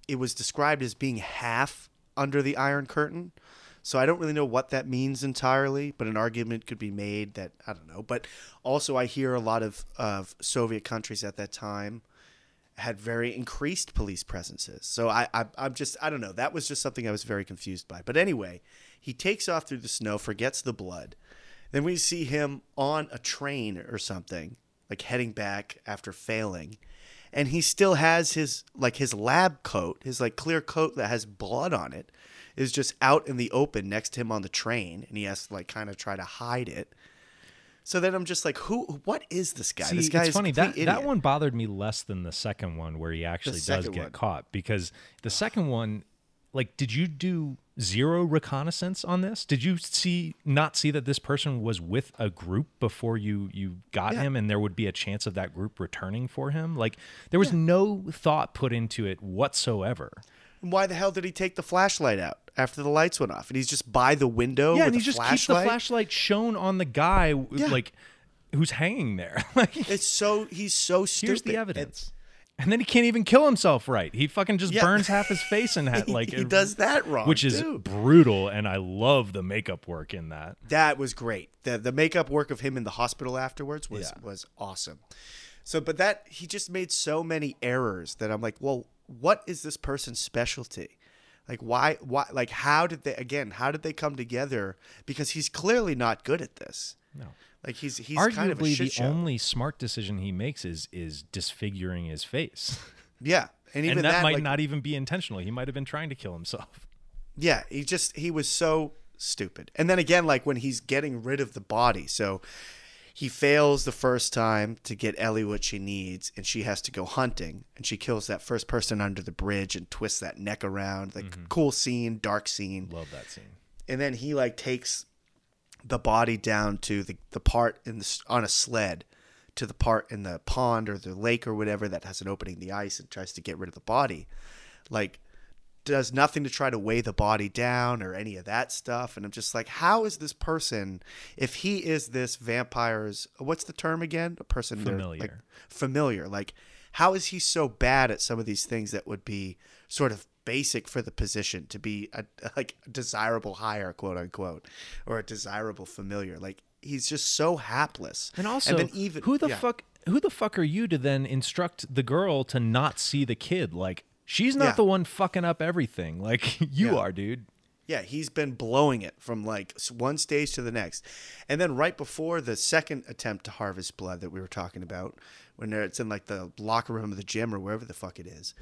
it was described as being half under the Iron Curtain. So I don't really know what that means entirely, but an argument could be made that, I don't know. But also I hear a lot of, of Soviet countries at that time had very increased police presences. So I, I, I'm just, I don't know. That was just something I was very confused by. But anyway, he takes off through the snow, forgets the blood. Then we see him on a train or something, like heading back after failing. And he still has his, like, his lab coat, his, like, clear coat that has blood on it, is just out in the open next to him on the train. And he has to, like, kind of try to hide it. So then I'm just like, who? What is this guy? See, this guy it's is funny that idiot. That one bothered me less than the second one, where he actually does get one. caught, because the second one, like, did you do zero reconnaissance on this? Did you see not see that this person was with a group before you you got yeah. him, and there would be a chance of that group returning for him? Like, there was yeah. no thought put into it whatsoever. Why the hell did he take the flashlight out after the lights went off? And he's just by the window. Yeah, with and he just flashlight. keeps the flashlight shown on the guy, yeah. like, who's hanging there. Like, it's so he's so stupid. Here's the evidence, and, and then he can't even kill himself right. He fucking just yeah. burns half his face and hat. Like he it, does that wrong, which is too. brutal. And I love the makeup work in that. That was great. the The makeup work of him in the hospital afterwards was yeah. was awesome. So, but that he just made so many errors that I'm like, well, what is this person's specialty? Like, why, why, like, how did they, again, how did they come together? Because he's clearly not good at this. No. Like, he's, he's Arguably kind of a shit show. The only smart decision he makes is, is disfiguring his face. Yeah. And even and that, that might like, not even be intentional. He might've been trying to kill himself. Yeah. He just, he was so stupid. And then again, like when he's getting rid of the body. So he fails the first time to get Ellie what she needs, and she has to go hunting, and she kills that first person under the bridge and twists that neck around. Like, mm-hmm. cool scene, dark scene. Love that scene. And then he, like, takes the body down to the, the part in the, on a sled to the part in the pond or the lake or whatever that has an opening in the ice, and tries to get rid of the body. Like, does nothing to try to weigh the body down or any of that stuff. And I'm just like, how is this person, if he is this vampire's, what's the term again? A person familiar. Like, familiar. Like, how is he so bad at some of these things that would be sort of basic for the position to be a, like, a desirable hire, quote unquote, or a desirable familiar? Like, he's just so hapless. And also, and then even, who the yeah. fuck, who the fuck are you to then instruct the girl to not see the kid? Like, she's not yeah. the one fucking up everything like you yeah. are, dude. Yeah, he's been blowing it from like one stage to the next. And then right before the second attempt to harvest blood that we were talking about, when it's in like the locker room of the gym or wherever the fuck it is,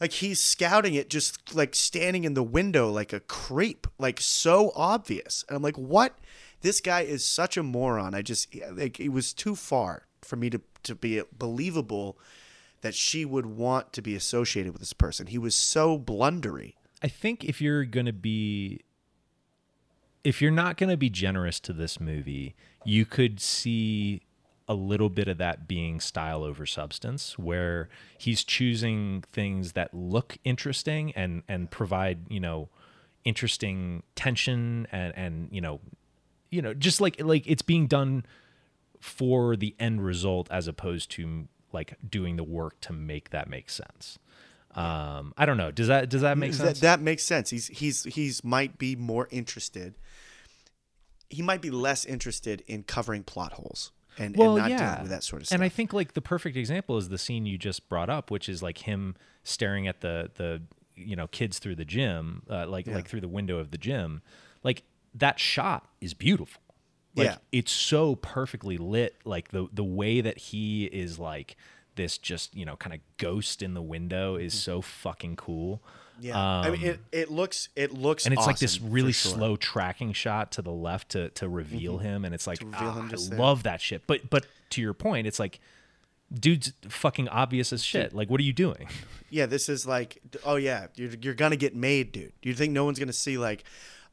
like he's scouting it, just like standing in the window like a creep, like so obvious. And I'm like, what? This guy is such a moron. I just, like, it was too far for me to, to be believable that she would want to be associated with this person. He was so blundery. I think if you're going to be, if you're not going to be generous to this movie, you could see a little bit of that being style over substance, where he's choosing things that look interesting and, and provide, you know, interesting tension and, and, you know, you know, just like, like it's being done for the end result as opposed to like doing the work to make that make sense. Um, I don't know. Does that does that make sense? That, that makes sense. He's he's he's might be more interested. He might be less interested in covering plot holes and, well, and not yeah. dealing with that sort of stuff. And I think like the perfect example is the scene you just brought up, which is like him staring at the the you know kids through the gym, uh, like yeah. like through the window of the gym. Like that shot is beautiful. Like, yeah. it's so perfectly lit, like, the the way that he is, like, this just, you know, kind of ghost in the window is so fucking cool. Yeah, um, I mean, it, it looks it looks, and it's awesome, like this really sure. slow tracking shot to the left to, to reveal mm-hmm. him, and it's like, ah, him I say. love that shit. But, but to your point, it's like, dude's fucking obvious as shit. Like, what are you doing? Yeah, this is like, oh, yeah, you're, you're going to get made, dude. You think no one's going to see, like...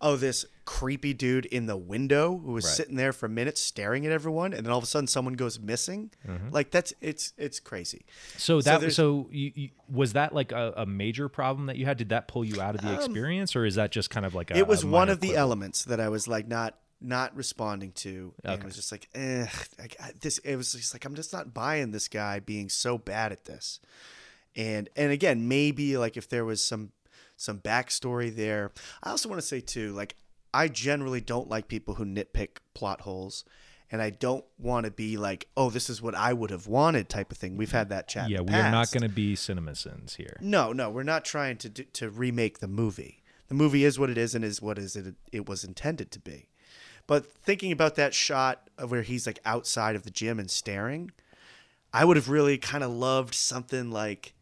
oh, this creepy dude in the window who was right. sitting there for minutes staring at everyone, and then all of a sudden someone goes missing. Mm-hmm. Like that's it's it's crazy. So that so, so you, you, was that like a, a major problem that you had? Did that pull you out of the um, experience, or is that just kind of like a, it was a one of quibble? the elements that I was like not not responding to? Okay. And I was just like, eh, like this. It was just like I'm just not buying this guy being so bad at this. And and again, maybe like if there was some. some backstory there. I also want to say too, like I generally don't like people who nitpick plot holes. And I don't want to be like, oh, this is what I would have wanted type of thing. We've had that chat. Yeah, in the past. We are not going to be CinemaSins here. No, no, we're not trying to do, to remake the movie. The movie is what it is and is what is it it was intended to be. But thinking about that shot of where he's like outside of the gym and staring, I would have really kind of loved something like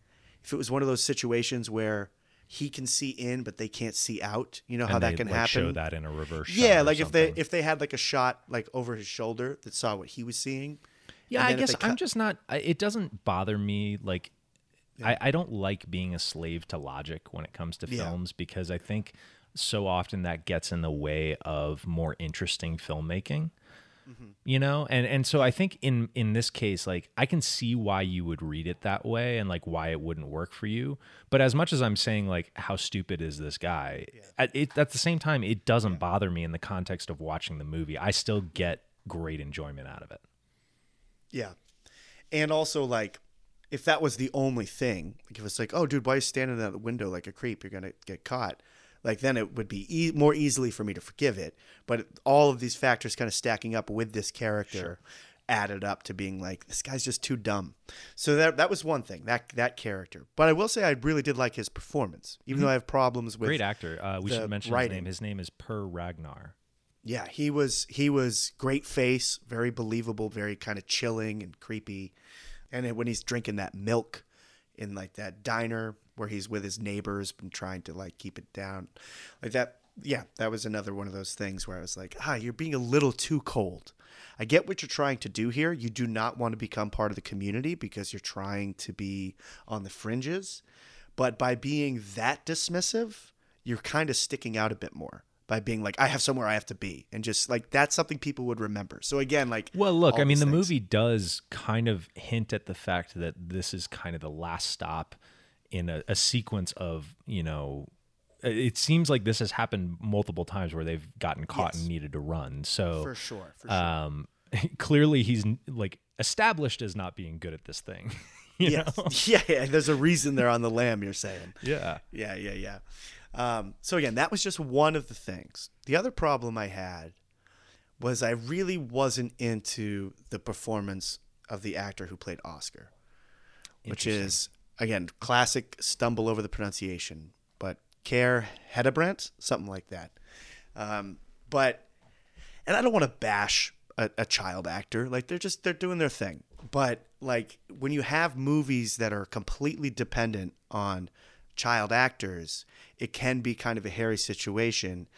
if it was one of those situations where he can see in, but they can't see out. You know how and that can like happen. Show that in a reverse. Yeah, shot or like something. if they if they had like a shot like over his shoulder that saw what he was seeing. Yeah, I guess I'm just not. It doesn't bother me. Like, yeah. I, I don't like being a slave to logic when it comes to films, yeah. because I think so often that gets in the way of more interesting filmmaking. Mm-hmm. You know, and and so I think in in this case, like I can see why you would read it that way and like why it wouldn't work for you. But as much as I'm saying like how stupid is this guy, yeah. at, it, at the same time it doesn't yeah. bother me in the context of watching the movie. I still get great enjoyment out of it. Yeah, and also like if that was the only thing, like if it's like, oh dude, why are you standing out the window like a creep? You're gonna get caught. Like, then it would be e more easily for me to forgive it. But all of these factors kind of stacking up with this character sure. added up to being like, this guy's just too dumb. So that that was one thing, that that character. But I will say I really did like his performance, even mm-hmm. though I have problems with Great actor. Uh, we should mention writing. his name. His name is Per Ragnar. Yeah, he was, he was great face, very believable, very kind of chilling and creepy. And when he's drinking that milk in like that diner where he's with his neighbors and trying to like keep it down like that. Yeah, that was another one of those things where I was like, ah, you're being a little too cold. I get what you're trying to do here. You do not want to become part of the community because you're trying to be on the fringes. But by being that dismissive, you're kind of sticking out a bit more by being like, I have somewhere I have to be. And just like, that's something people would remember. So again, like, well, look, I mean, the things. movie does kind of hint at the fact that this is kind of the last stop in a, a sequence of, you know, it seems like this has happened multiple times where they've gotten caught yes. and needed to run. So for sure, for sure. Um, clearly he's like established as not being good at this thing. You yes. know? Yeah, yeah. There's a reason they're on the lam, you're saying. Yeah. Yeah. Yeah. Yeah. Um, so again, that was just one of the things. The other problem I had was I really wasn't into the performance of the actor who played Oscar, which is, again, classic stumble over the pronunciation, but Care Hedebrandt, something like that. Um, but, and I don't want to bash a, a child actor. Like, they're just, they're doing their thing. But, like, when you have movies that are completely dependent on child actors, it can be kind of a hairy situation.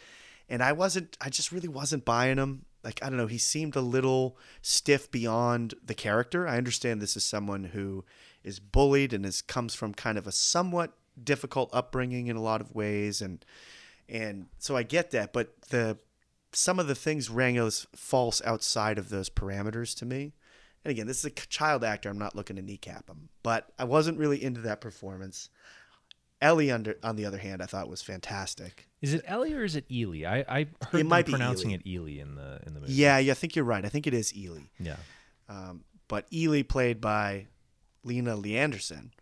And I wasn't, I just really wasn't buying them. Like, I don't know, he seemed a little stiff beyond the character. I understand this is someone who is bullied and is comes from kind of a somewhat difficult upbringing in a lot of ways, and and so I get that, but the some of the things rang as false outside of those parameters to me. And again, this is a child actor, I'm not looking to kneecap him, but I wasn't really into that performance. Ellie, under, on the other hand, I thought was fantastic. Is it Ellie or is it Ely? I, I heard it might be pronouncing Ely. it Ely in the in the movie. Yeah, yeah, I think you're right. I think it is Ely. Yeah, um, but Ely played by Lena Lee Anderson,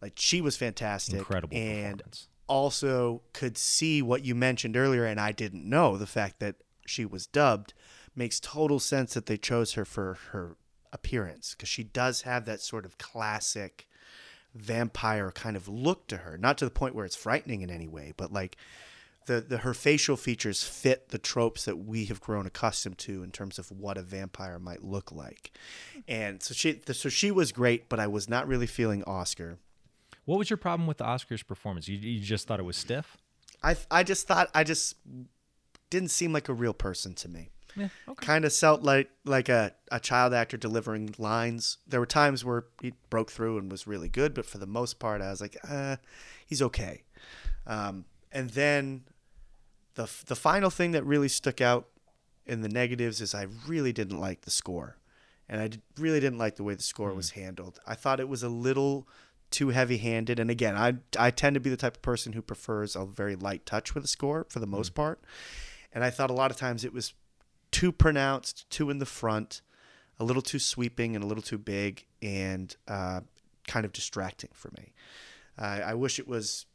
like she was fantastic, incredible, and also could see what you mentioned earlier, and I didn't know the fact that she was dubbed makes total sense that they chose her for her appearance because she does have that sort of classic vampire kind of look to her, not to the point where it's frightening in any way, but like the, the her facial features fit the tropes that we have grown accustomed to in terms of what a vampire might look like. And so she so she was great, but I was not really feeling Oscar. What was your problem with the Oscar's performance? You, you just thought it was stiff? I I just thought I just didn't seem like a real person to me. Yeah, okay. Kind of felt like like a, a child actor delivering lines. There were times where he broke through and was really good, but for the most part, I was like, uh, he's okay. Um, and then the the final thing that really stuck out in the negatives is I really didn't like the score, and I did, really didn't like the way the score mm. was handled. I thought it was a little too heavy-handed, and again, I I tend to be the type of person who prefers a very light touch with the score for the most mm. part, and I thought a lot of times it was too pronounced, too in the front, a little too sweeping and a little too big, and uh, kind of distracting for me. Uh, I wish it was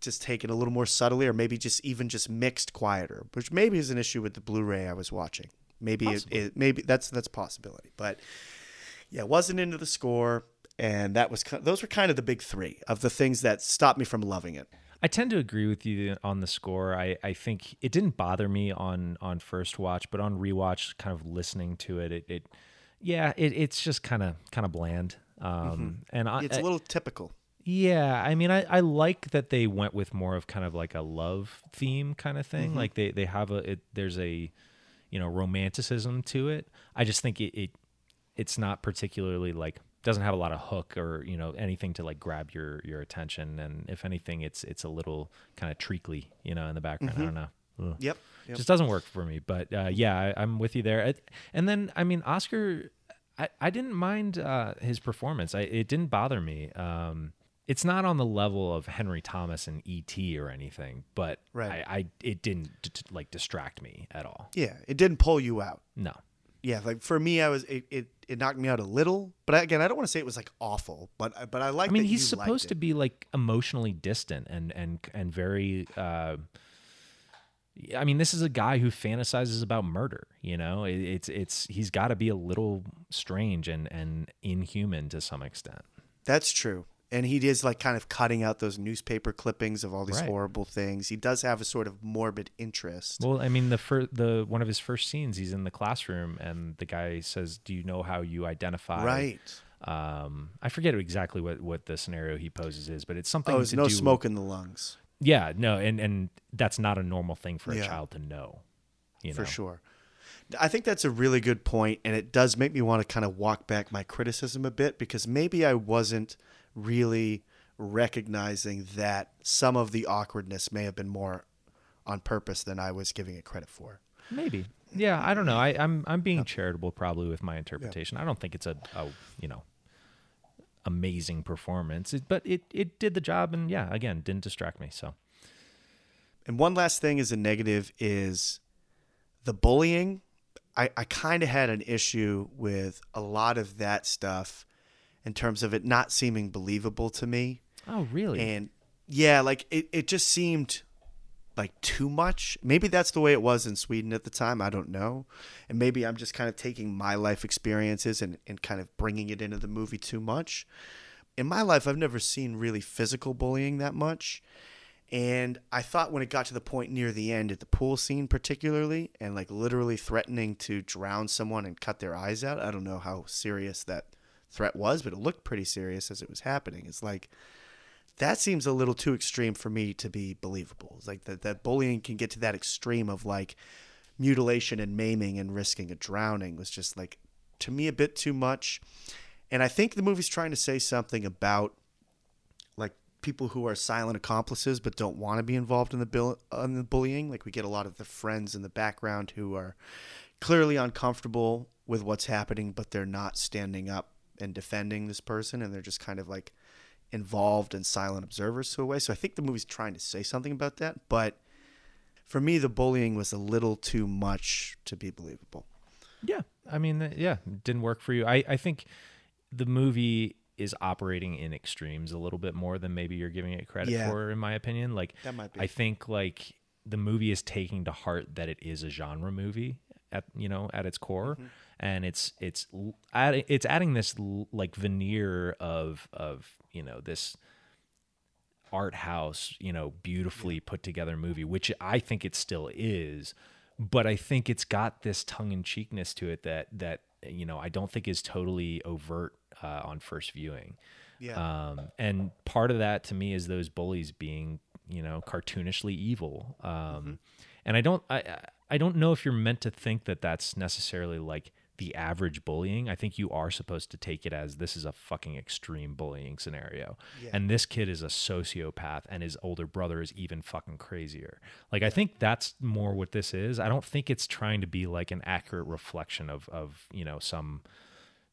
just taken a little more subtly, or maybe just even just mixed quieter, which maybe is an issue with the Blu-ray I was watching. Maybe it, it maybe that's that's a possibility. But yeah, wasn't into the score, and that was those were kind of the big three of the things that stopped me from loving it. I tend to agree with you on the score. I, I think it didn't bother me on on first watch, but on rewatch, kind of listening to it, it, it yeah, it, it's just kind of kind of bland. Um, mm-hmm. And I, it's a little I, typical. Yeah, I mean, I, I like that they went with more of kind of like a love theme kind of thing. Mm-hmm. Like they they have a it, there's a you know romanticism to it. I just think it, it it's not particularly like. Doesn't have a lot of hook or you know anything to like grab your your attention, and if anything, it's it's a little kind of treacly, you know, in the background. Mm-hmm. I don't know. Yep, yep, just doesn't work for me. But uh, yeah, I, I'm with you there. I, and then I mean, Oscar, I, I didn't mind uh, his performance. I, it didn't bother me. Um, it's not on the level of Henry Thomas and E T or anything, but right. I, I it didn't d- like distract me at all. Yeah, it didn't pull you out. No. Yeah, like for me, I was it, it, it knocked me out a little, but again, I don't want to say it was like awful, but but I like. I mean, that he's you supposed to be like emotionally distant and and and very. Uh, I mean, this is a guy who fantasizes about murder. You know, it, it's it's he's got to be a little strange and and inhuman to some extent. That's true, and he is like kind of cutting out those newspaper clippings of all these right. horrible things. He does have a sort of morbid interest. Well, I mean, the fir- the one of his first scenes, he's in the classroom, and the guy says, "Do you know how you identify?" Right. Um, I forget exactly what, what the scenario he poses is, but it's something. Oh, it's to no do... smoke in the lungs. Yeah, no, and and that's not a normal thing for a yeah. child to know. You know? For sure. I think that's a really good point, and it does make me want to kind of walk back my criticism a bit, because maybe I wasn't really recognizing that some of the awkwardness may have been more on purpose than I was giving it credit for. Maybe. Yeah, I don't know. I, I'm I'm being yeah. charitable probably with my interpretation. Yeah. I don't think it's a, a you know amazing performance, it, but it, it did the job, and yeah, again, didn't distract me. So. And one last thing is a negative is the bullying. I, I kind of had an issue with a lot of that stuff in terms of it not seeming believable to me. Oh, really? And yeah, like it, it just seemed like too much. Maybe that's the way it was in Sweden at the time. I don't know. And maybe I'm just kind of taking my life experiences and, and kind of bringing it into the movie too much. In my life, I've never seen really physical bullying that much. And I thought when it got to the point near the end at the pool scene particularly, and like literally threatening to drown someone and cut their eyes out, I don't know how serious that threat was, but it looked pretty serious as it was happening. It's like, that seems a little too extreme for me to be believable. It's like that, that bullying can get to that extreme of like mutilation and maiming and risking a drowning was just like, to me, a bit too much. And I think the movie's trying to say something about like people who are silent accomplices but don't want to be involved in the, bu- in the bullying. Like we get a lot of the friends in the background who are clearly uncomfortable with what's happening, but they're not standing up and defending this person, and they're just kind of like involved and silent observers to a way. So I think the movie's trying to say something about that, but for me, the bullying was a little too much to be believable. Yeah, I mean, yeah, it didn't work for you. I, I think the movie is operating in extremes a little bit more than maybe you're giving it credit yeah. for, in my opinion. Like, that might be. I think like the movie is taking to heart that it is a genre movie at you know at its core. Mm-hmm. And it's it's it's adding this like veneer of of you know this art house you know beautifully put together movie, which I think it still is, but I think it's got this tongue in cheekness to it that that you know I don't think is totally overt uh, on first viewing. Yeah. Um, and part of that to me is those bullies being you know cartoonishly evil. Um, mm-hmm. And I don't I I don't know if you're meant to think that that's necessarily like the average bullying. I think you are supposed to take it as this is a fucking extreme bullying scenario. Yeah. And this kid is a sociopath and his older brother is even fucking crazier. Like, I think that's more what this is. I don't think it's trying to be like an accurate reflection of, of, you know, some,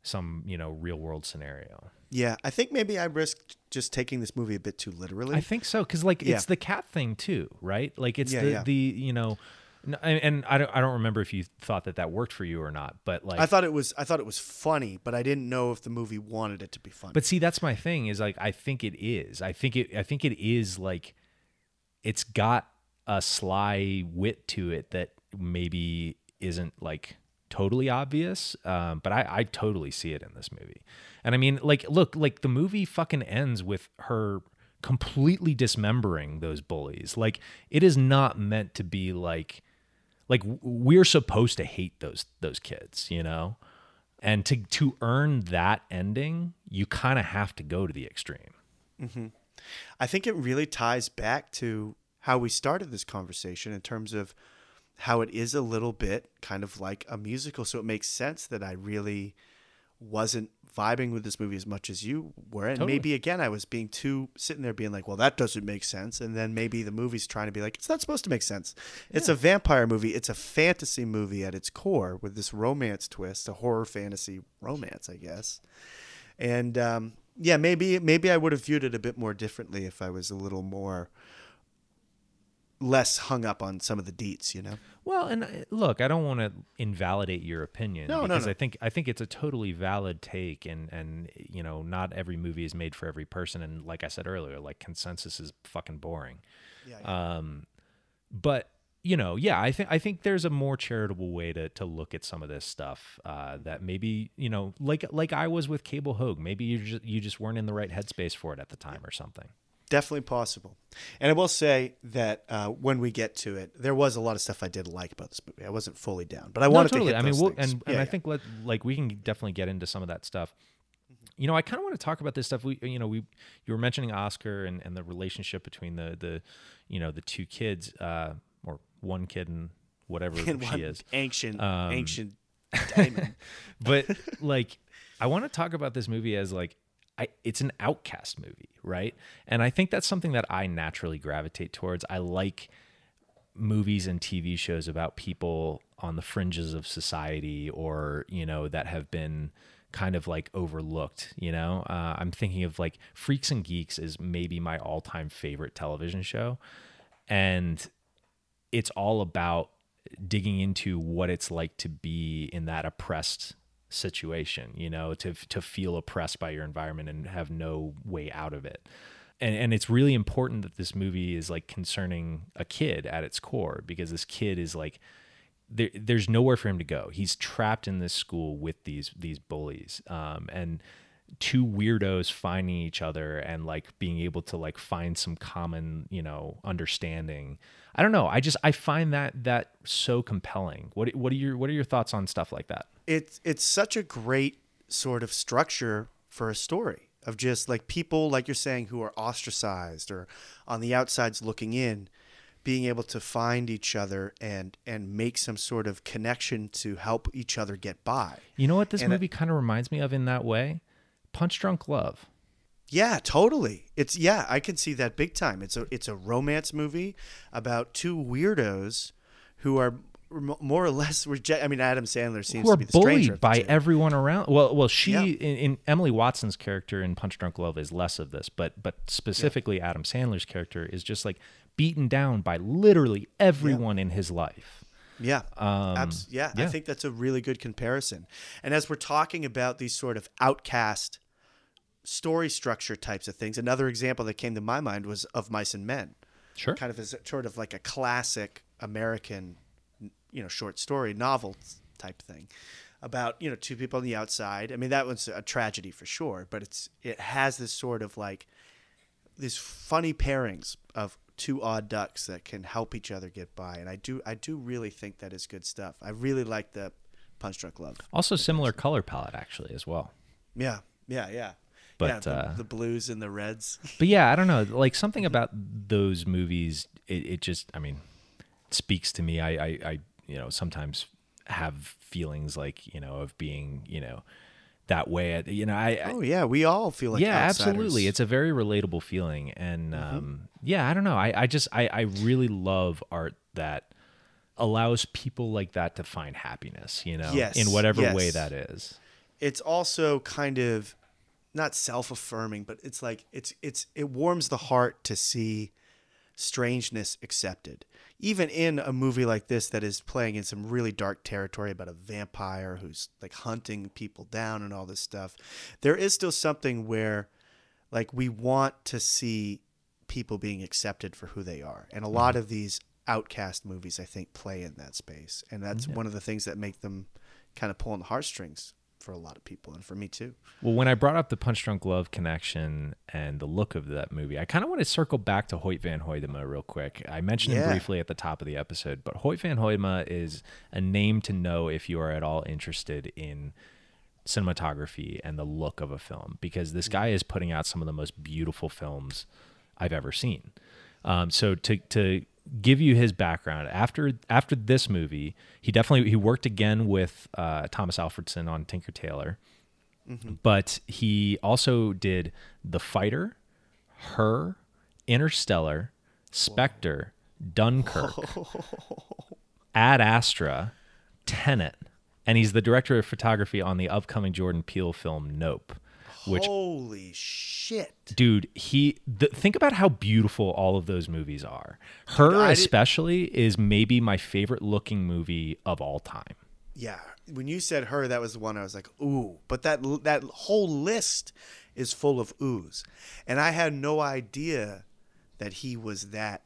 some, you know, real world scenario. Yeah. I think maybe I risked just taking this movie a bit too literally. I think so. Cause like, yeah. it's the cat thing too, right? Like it's yeah, the, yeah. the, you know, No, and I don't. I don't remember if you thought that that worked for you or not. But like, I thought it was. I thought it was funny, but I didn't know if the movie wanted it to be funny. But see, that's my thing. Is like, I think it is. I think it. I think it is like, it's got a sly wit to it that maybe isn't like totally obvious, um, but I, I totally see it in this movie. And I mean, like, look, like the movie fucking ends with her completely dismembering those bullies. Like, it is not meant to be like, like we're supposed to hate those those kids, you know? And to to earn that ending, you kind of have to go to the extreme. Mm-hmm. I think it really ties back to how we started this conversation in terms of how it is a little bit kind of like a musical. So it makes sense that I really wasn't vibing with this movie as much as you were. And totally. Maybe, again, I was being too sitting there being like, well, that doesn't make sense. And then maybe the movie's trying to be like, it's not supposed to make sense. Yeah. It's a vampire movie. It's a fantasy movie at its core with this romance twist, a horror fantasy romance, I guess. And um, yeah, maybe, maybe I would have viewed it a bit more differently if I was a little more less hung up on some of the deets, you know? Well, and look, I don't want to invalidate your opinion. No, because no, no. I think, I think it's a totally valid take, and, and, you know, not every movie is made for every person. And like I said earlier, like consensus is fucking boring. Yeah, yeah. Um, but you know, yeah, I think, I think there's a more charitable way to, to look at some of this stuff, uh, that maybe, you know, like, like I was with Cable Hogue, maybe you just, you just weren't in the right headspace for it at the time yeah. or something. Definitely possible. And I will say that uh, when we get to it, there was a lot of stuff I did like about this movie. I wasn't fully down, but I no, wanted totally. to hit I those mean, we'll, things. And, yeah, and yeah. I think let, like we can definitely get into some of that stuff. Mm-hmm. You know, I kind of want to talk about this stuff. We, you know, we you were mentioning Oscar and, and the relationship between the, the, you know, the two kids uh, or one kid and whatever and she is. Ancient, um, ancient diamond. But like, I want to talk about this movie as like, I, it's an outcast movie, right? And I think that's something that I naturally gravitate towards. I like movies and T V shows about people on the fringes of society, or, you know, that have been kind of like overlooked, you know? Uh, I'm thinking of like Freaks and Geeks is maybe my all-time favorite television show. And it's all about digging into what it's like to be in that oppressed situation, you know, to to feel oppressed by your environment and have no way out of it. And and it's really important that this movie is like concerning a kid at its core, because this kid is like there there's nowhere for him to go. He's trapped in this school with these these bullies. Um and two weirdos finding each other and like being able to like find some common, you know, understanding. I don't know. I just I find that that so compelling. What what are your what are your thoughts on stuff like that? It's it's such a great sort of structure for a story of just like people, like you're saying, who are ostracized or on the outsides looking in, being able to find each other and and make some sort of connection to help each other get by. You know what this and movie kind of reminds me of in that way? Punch Drunk Love. Yeah, totally. It's yeah, I can see that big time. It's a it's a romance movie about two weirdos who are more or less reject. I mean, Adam Sandler seems to be the stranger. Bullied by everyone around. Well, well, she yeah. in, in Emily Watson's character in Punch Drunk Love is less of this, but but specifically yeah. Adam Sandler's character is just like beaten down by literally everyone yeah. in his life. Yeah. Um, Abs- yeah, yeah. I think that's a really good comparison. And as we're talking about these sort of outcast story structure types of things, another example that came to my mind was Of Mice and Men. Sure. Kind of as sort of like a classic American, you know, short story novel type thing about, you know, two people on the outside. I mean, that one's a tragedy for sure, but it's, it has this sort of like these funny pairings of two odd ducks that can help each other get by. And I do, I do really think that is good stuff. I really like the Punch Drunk Love. Also similar color palette actually as well. Yeah. Yeah. Yeah. But yeah, the, uh, the blues and the reds. But yeah, I don't know. Like something about those movies, it, it just, I mean, speaks to me. I, I, I, you know, sometimes have feelings like, you know, of being, you know, that way. You know, I, I oh yeah, we all feel like yeah, outsiders. Absolutely. It's a very relatable feeling, and mm-hmm. um, yeah, I don't know. I, I just I, I really love art that allows people like that to find happiness. You know, yes. in whatever yes. way that is. It's also kind of not self-affirming, but it's like it's it's it warms the heart to see strangeness accepted, even in a movie like this that is playing in some really dark territory about a vampire who's like hunting people down and all this stuff. There is still something where like we want to see people being accepted for who they are, and a lot of these outcast movies I think play in that space, and that's yeah. one of the things that make them kind of pull on the heartstrings for a lot of people, and for me too. Well, when I brought up the Punch Drunk Love connection and the look of that movie, I kind of want to circle back to Hoyt van Hoytema real quick. I mentioned yeah. him briefly at the top of the episode, but Hoyt van Hoytema is a name to know if you are at all interested in cinematography and the look of a film, because this guy is putting out some of the most beautiful films I've ever seen. Um, so to to give you his background, after after this movie, he definitely he worked again with uh, Tomas Alfredson on Tinker Tailor, mm-hmm. but he also did The Fighter, Her, Interstellar, Spectre, Whoa. Dunkirk, Whoa. Ad Astra, Tenet, and he's the director of photography on the upcoming Jordan Peele film Nope. Which, holy shit, dude! He th think about how beautiful all of those movies are. Her dude, especially is maybe my favorite looking movie of all time. Yeah, when you said Her, that was the one I was like, ooh. But that that whole list is full of oohs, and I had no idea that he was that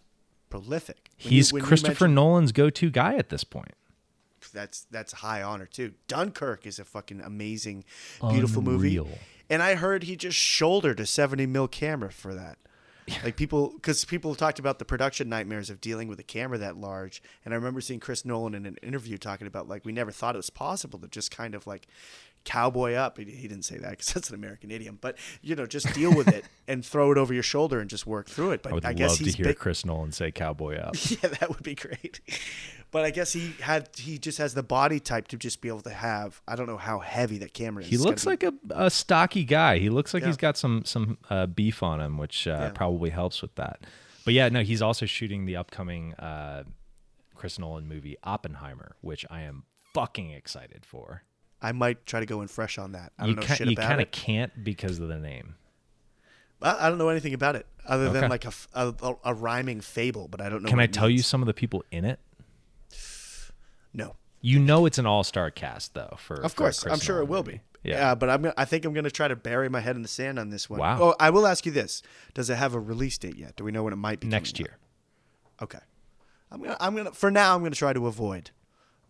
prolific. When He's you, Christopher Nolan's go-to guy at this point. That's that's a high honor too. Dunkirk is a fucking amazing, beautiful Unreal. movie. And I heard he just shouldered a seventy mil camera for that. Like people, because people talked about the production nightmares of dealing with a camera that large. And I remember seeing Chris Nolan in an interview talking about, like, we never thought it was possible to just kind of like cowboy up. He, he didn't say that because that's an American idiom, but, you know, just deal with it and throw it over your shoulder and just work through it. But I would I guess love he's to hear big... Chris Nolan say cowboy up. Yeah, that would be great. But I guess he had he just has the body type to just be able to have, I don't know how heavy that camera is. He looks like a, a stocky guy. He looks like yeah. he's got some some uh, beef on him, which uh, yeah. probably helps with that. But yeah, no, he's also shooting the upcoming uh, Chris Nolan movie Oppenheimer, which I am fucking excited for. I might try to go in fresh on that. I don't you know shit about it. You kind of can't because of the name. I don't know anything about it other okay. than like a, a, a rhyming fable, but I don't know. Can I tell means. you some of the people in it? No. You know it's an all-star cast, though. For Of course. For I'm sure it will be. Yeah, uh, but I'm gonna, I think I'm going to try to bury my head in the sand on this one. Wow. Oh, I will ask you this. Does it have a release date yet? Do we know when it might be? Next year. Out? Okay. I'm gonna, I'm gonna, for now, I'm going to try to avoid,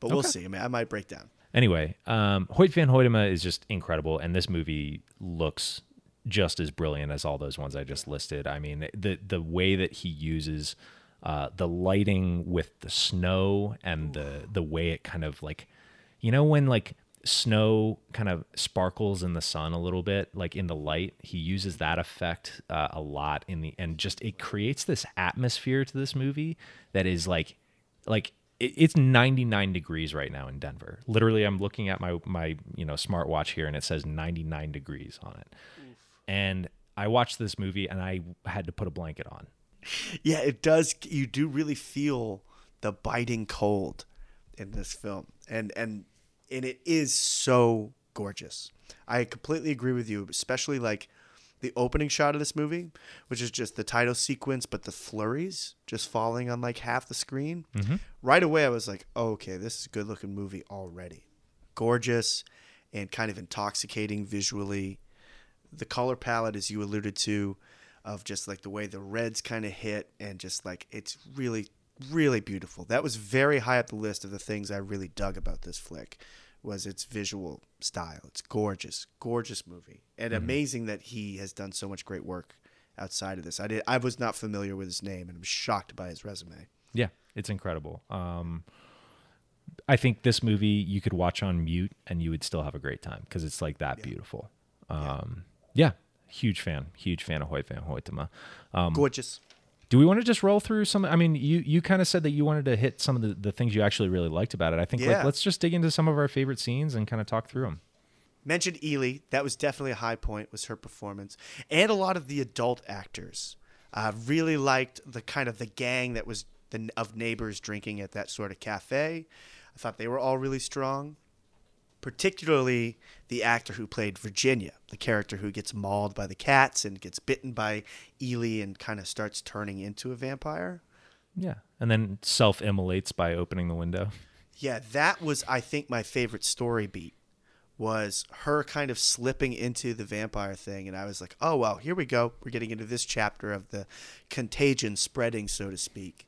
but okay. we'll see. I mean, I might break down. Anyway, um, Hoyt van Hoytema is just incredible, and this movie looks just as brilliant as all those ones I just listed. I mean, the the way that he uses uh, the lighting with the snow and the the way it kind of like, you know, when like snow kind of sparkles in the sun a little bit, like in the light, he uses that effect uh, a lot in the and just it creates this atmosphere to this movie that is like like. It's ninety-nine degrees right now in Denver. Literally, I'm looking at my my you know smartwatch here, and it says ninety-nine degrees on it. Oof. And I watched this movie, and I had to put a blanket on. Yeah, it does. You do really feel the biting cold in this film, and and and it is so gorgeous. I completely agree with you, especially like the opening shot of this movie, which is just the title sequence, but the flurries just falling on like half the screen. Mm-hmm. Right away, I was like, oh, okay, this is a good looking movie already. Gorgeous and kind of intoxicating visually. The color palette, as you alluded to, of just like the way the reds kind of hit, and just like it's really, really beautiful. That was very high up the list of the things I really dug about this flick. Was its visual style. It's gorgeous, gorgeous movie. And mm-hmm. amazing that he has done so much great work outside of this. I did I was not familiar with his name, and I'm shocked by his resume. Yeah, it's incredible. Um, I think this movie you could watch on mute and you would still have a great time because it's like that yeah. beautiful. Um, yeah. yeah, huge fan, huge fan of Hoyt van Hoytema. Um, gorgeous. Do we want to just roll through some? I mean, you you kind of said that you wanted to hit some of the, the things you actually really liked about it. I think yeah. like, let's just dig into some of our favorite scenes and kind of talk through them. Mentioned Ely. That was definitely a high point, was her performance. And a lot of the adult actors. I uh, really liked the kind of the gang that was the, of neighbors drinking at that sort of cafe. I thought they were all really strong. Particularly the actor who played Virginia, the character who gets mauled by the cats and gets bitten by Ely and kind of starts turning into a vampire. Yeah, and then self-immolates by opening the window. Yeah, that was, I think, my favorite story beat, was her kind of slipping into the vampire thing. And I was like, oh, well, here we go. We're getting into this chapter of the contagion spreading, so to speak.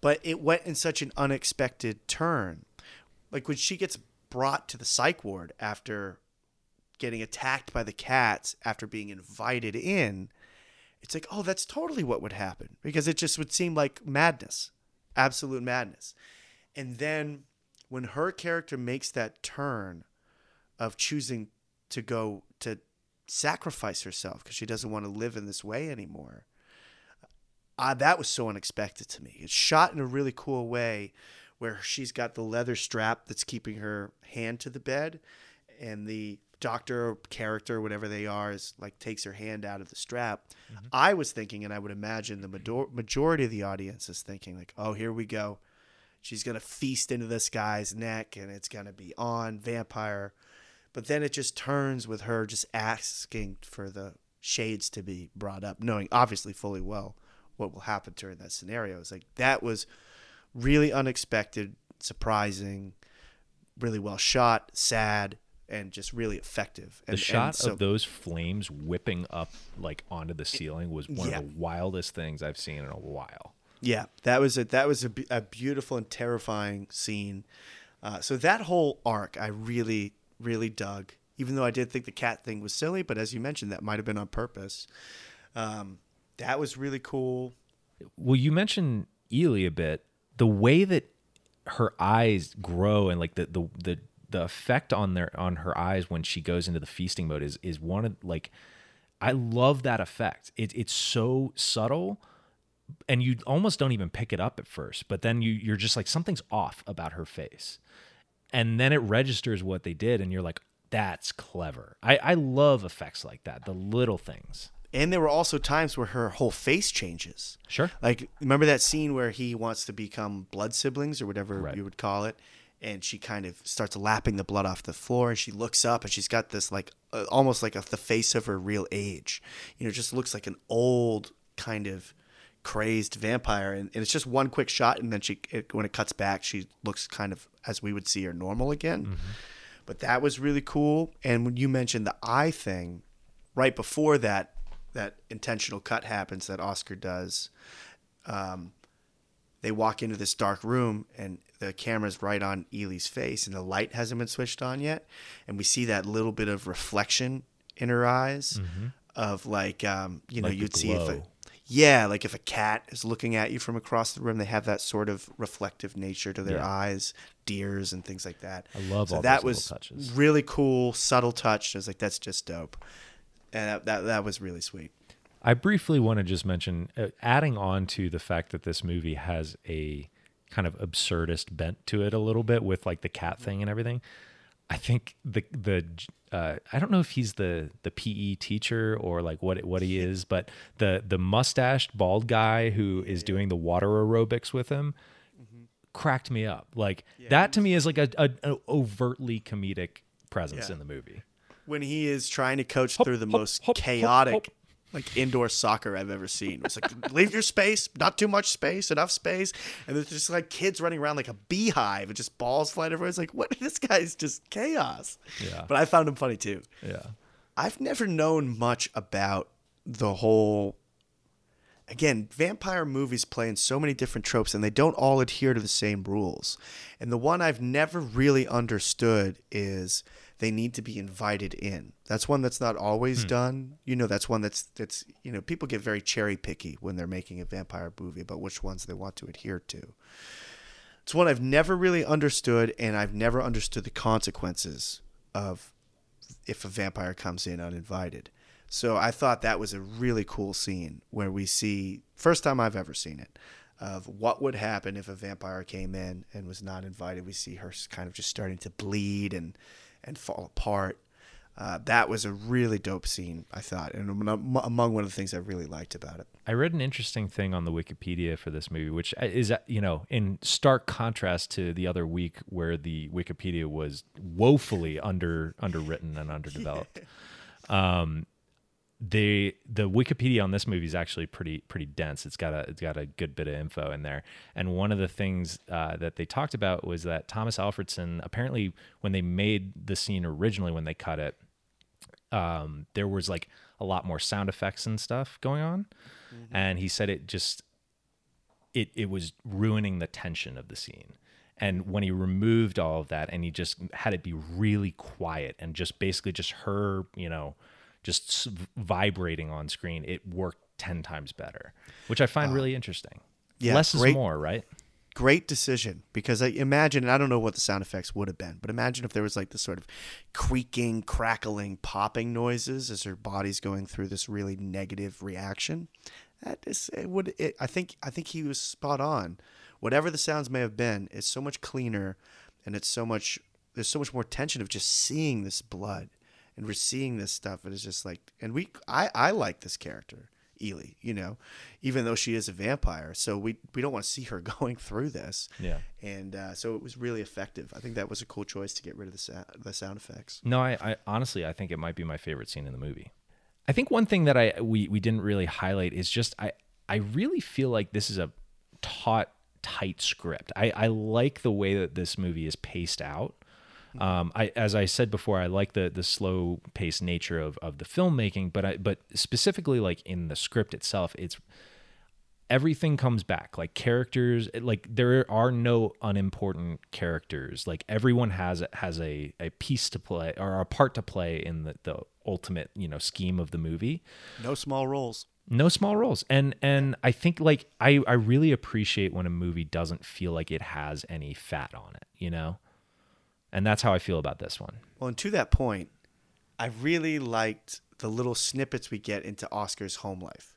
But it went in such an unexpected turn. Like when she gets brought to the psych ward after getting attacked by the cats, after being invited in, it's like, oh, that's totally what would happen, because it just would seem like madness, absolute madness. And then when her character makes that turn of choosing to go to sacrifice herself because she doesn't want to live in this way anymore, uh, that was so unexpected to me. It's shot in a really cool way where she's got the leather strap that's keeping her hand to the bed, and the doctor or character, whatever they are, is like takes her hand out of the strap. Mm-hmm. I was thinking, and I would imagine the major- majority of the audience is thinking like, oh, here we go. She's going to feast into this guy's neck and it's going to be on vampire. But then it just turns with her just asking for the shades to be brought up, knowing obviously fully well what will happen to her in that scenario. It's like, that was really unexpected, surprising, really well shot, sad, and just really effective. And the shot and so, of those flames whipping up like onto the ceiling was one yeah. of the wildest things I've seen in a while. Yeah, that was a that was a, a beautiful and terrifying scene. Uh, so that whole arc I really, really dug, even though I did think the cat thing was silly. But as you mentioned, that might have been on purpose. Um, that was really cool. Well, you mentioned Ely a bit. The way that her eyes grow and like the the the the effect on their on her eyes when she goes into the feasting mode is is one of like, I love that effect. It it's so subtle, and you almost don't even pick it up at first. But then you you're just like, something's off about her face, and then it registers what they did, and you're like, that's clever. I I love effects like that. The little things. And there were also times where her whole face changes. Sure. Like, remember that scene where he wants to become blood siblings or whatever right. you would call it, and she kind of starts lapping the blood off the floor, and she looks up, and she's got this, like, uh, almost like a, the face of her real age. You know, just looks like an old kind of crazed vampire, and, and it's just one quick shot, and then she it, when it cuts back, she looks kind of as we would see her normal again. Mm-hmm. But that was really cool. And when you mentioned the eye thing, right before that, that intentional cut happens that Oscar does. Um, they walk into this dark room and the camera's right on Ely's face and the light hasn't been switched on yet. And we see that little bit of reflection in her eyes mm-hmm. of like, um, you know, like you'd see if a, yeah, like if a cat is looking at you from across the room, they have that sort of reflective nature to their yeah. eyes, deers and things like that. I love so all that those was touches. Really cool, subtle touch. I was like, that's just dope. And that, that that was really sweet. I briefly want to just mention, uh, adding on to the fact that this movie has a kind of absurdist bent to it a little bit with like the cat thing and everything. I think the the uh, I don't know if he's the the P E teacher or like what what he is, but the the mustached bald guy who is doing the water aerobics with him mm-hmm. cracked me up. Like yeah, that to me is like a, a an overtly comedic presence yeah. in the movie. When he is trying to coach hop, through the hop, most hop, chaotic, hop, hop. like indoor soccer I've ever seen. It's like, leave your space, not too much space, enough space. And there's just like kids running around like a beehive and just balls flying everywhere. It's like, what? This guy's just chaos. Yeah. But I found him funny too. Yeah. I've never known much about the whole, again, vampire movies play in so many different tropes and they don't all adhere to the same rules. And the one I've never really understood is they need to be invited in. That's one that's not always hmm. done. You know, that's one that's, that's you know, people get very cherry picky when they're making a vampire movie about which ones they want to adhere to. It's one I've never really understood, and I've never understood the consequences of if a vampire comes in uninvited. So I thought that was a really cool scene where we see, first time I've ever seen it, of what would happen if a vampire came in and was not invited. We see her kind of just starting to bleed and and fall apart. Uh, that was a really dope scene, I thought, and among one of the things I really liked about it. I read an interesting thing on the Wikipedia for this movie, which is, you know, in stark contrast to the other week where the Wikipedia was woefully under underwritten and underdeveloped. yeah. Um, the the Wikipedia on this movie is actually pretty pretty dense. It's got a it's got a good bit of info in there. And one of the things uh, that they talked about was that Tomas Alfredson, apparently when they made the scene originally, when they cut it, um, there was like a lot more sound effects and stuff going on, mm-hmm. and he said it just it it was ruining the tension of the scene. And when he removed all of that and he just had it be really quiet and just basically just her, you know, just vibrating on screen, it worked ten times better, which I find uh, really interesting. Yeah, Less great, is more, right? Great decision, because I imagine, and I don't know what the sound effects would have been, but imagine if there was like this sort of creaking, crackling, popping noises as her body's going through this really negative reaction. That is, it would, it, I think, I think he was spot on. Whatever the sounds may have been, it's so much cleaner, and it's so much, there's so much more tension of just seeing this blood, and we're seeing this stuff. And it's just like, and we, I, I like this character, Ely, you know, even though she is a vampire. So we, we don't want to see her going through this. Yeah. And uh, so it was really effective. I think that was a cool choice to get rid of the sound, the sound effects. No, I, I honestly, I think it might be my favorite scene in the movie. I think one thing that I, we, we didn't really highlight is just, I, I really feel like this is a taut, tight script. I, I like the way that this movie is paced out. Um, I, as I said before, I like the, the slow paced nature of, of the filmmaking, but I, but specifically like in the script itself, it's everything comes back, like characters, like there are no unimportant characters. Like everyone has, has a, a piece to play or a part to play in the, the ultimate, you know, scheme of the movie. No small roles. No small roles. And and I think like I, I really appreciate when a movie doesn't feel like it has any fat on it, you know? And that's how I feel about this one. Well, and to that point, I really liked the little snippets we get into Oscar's home life.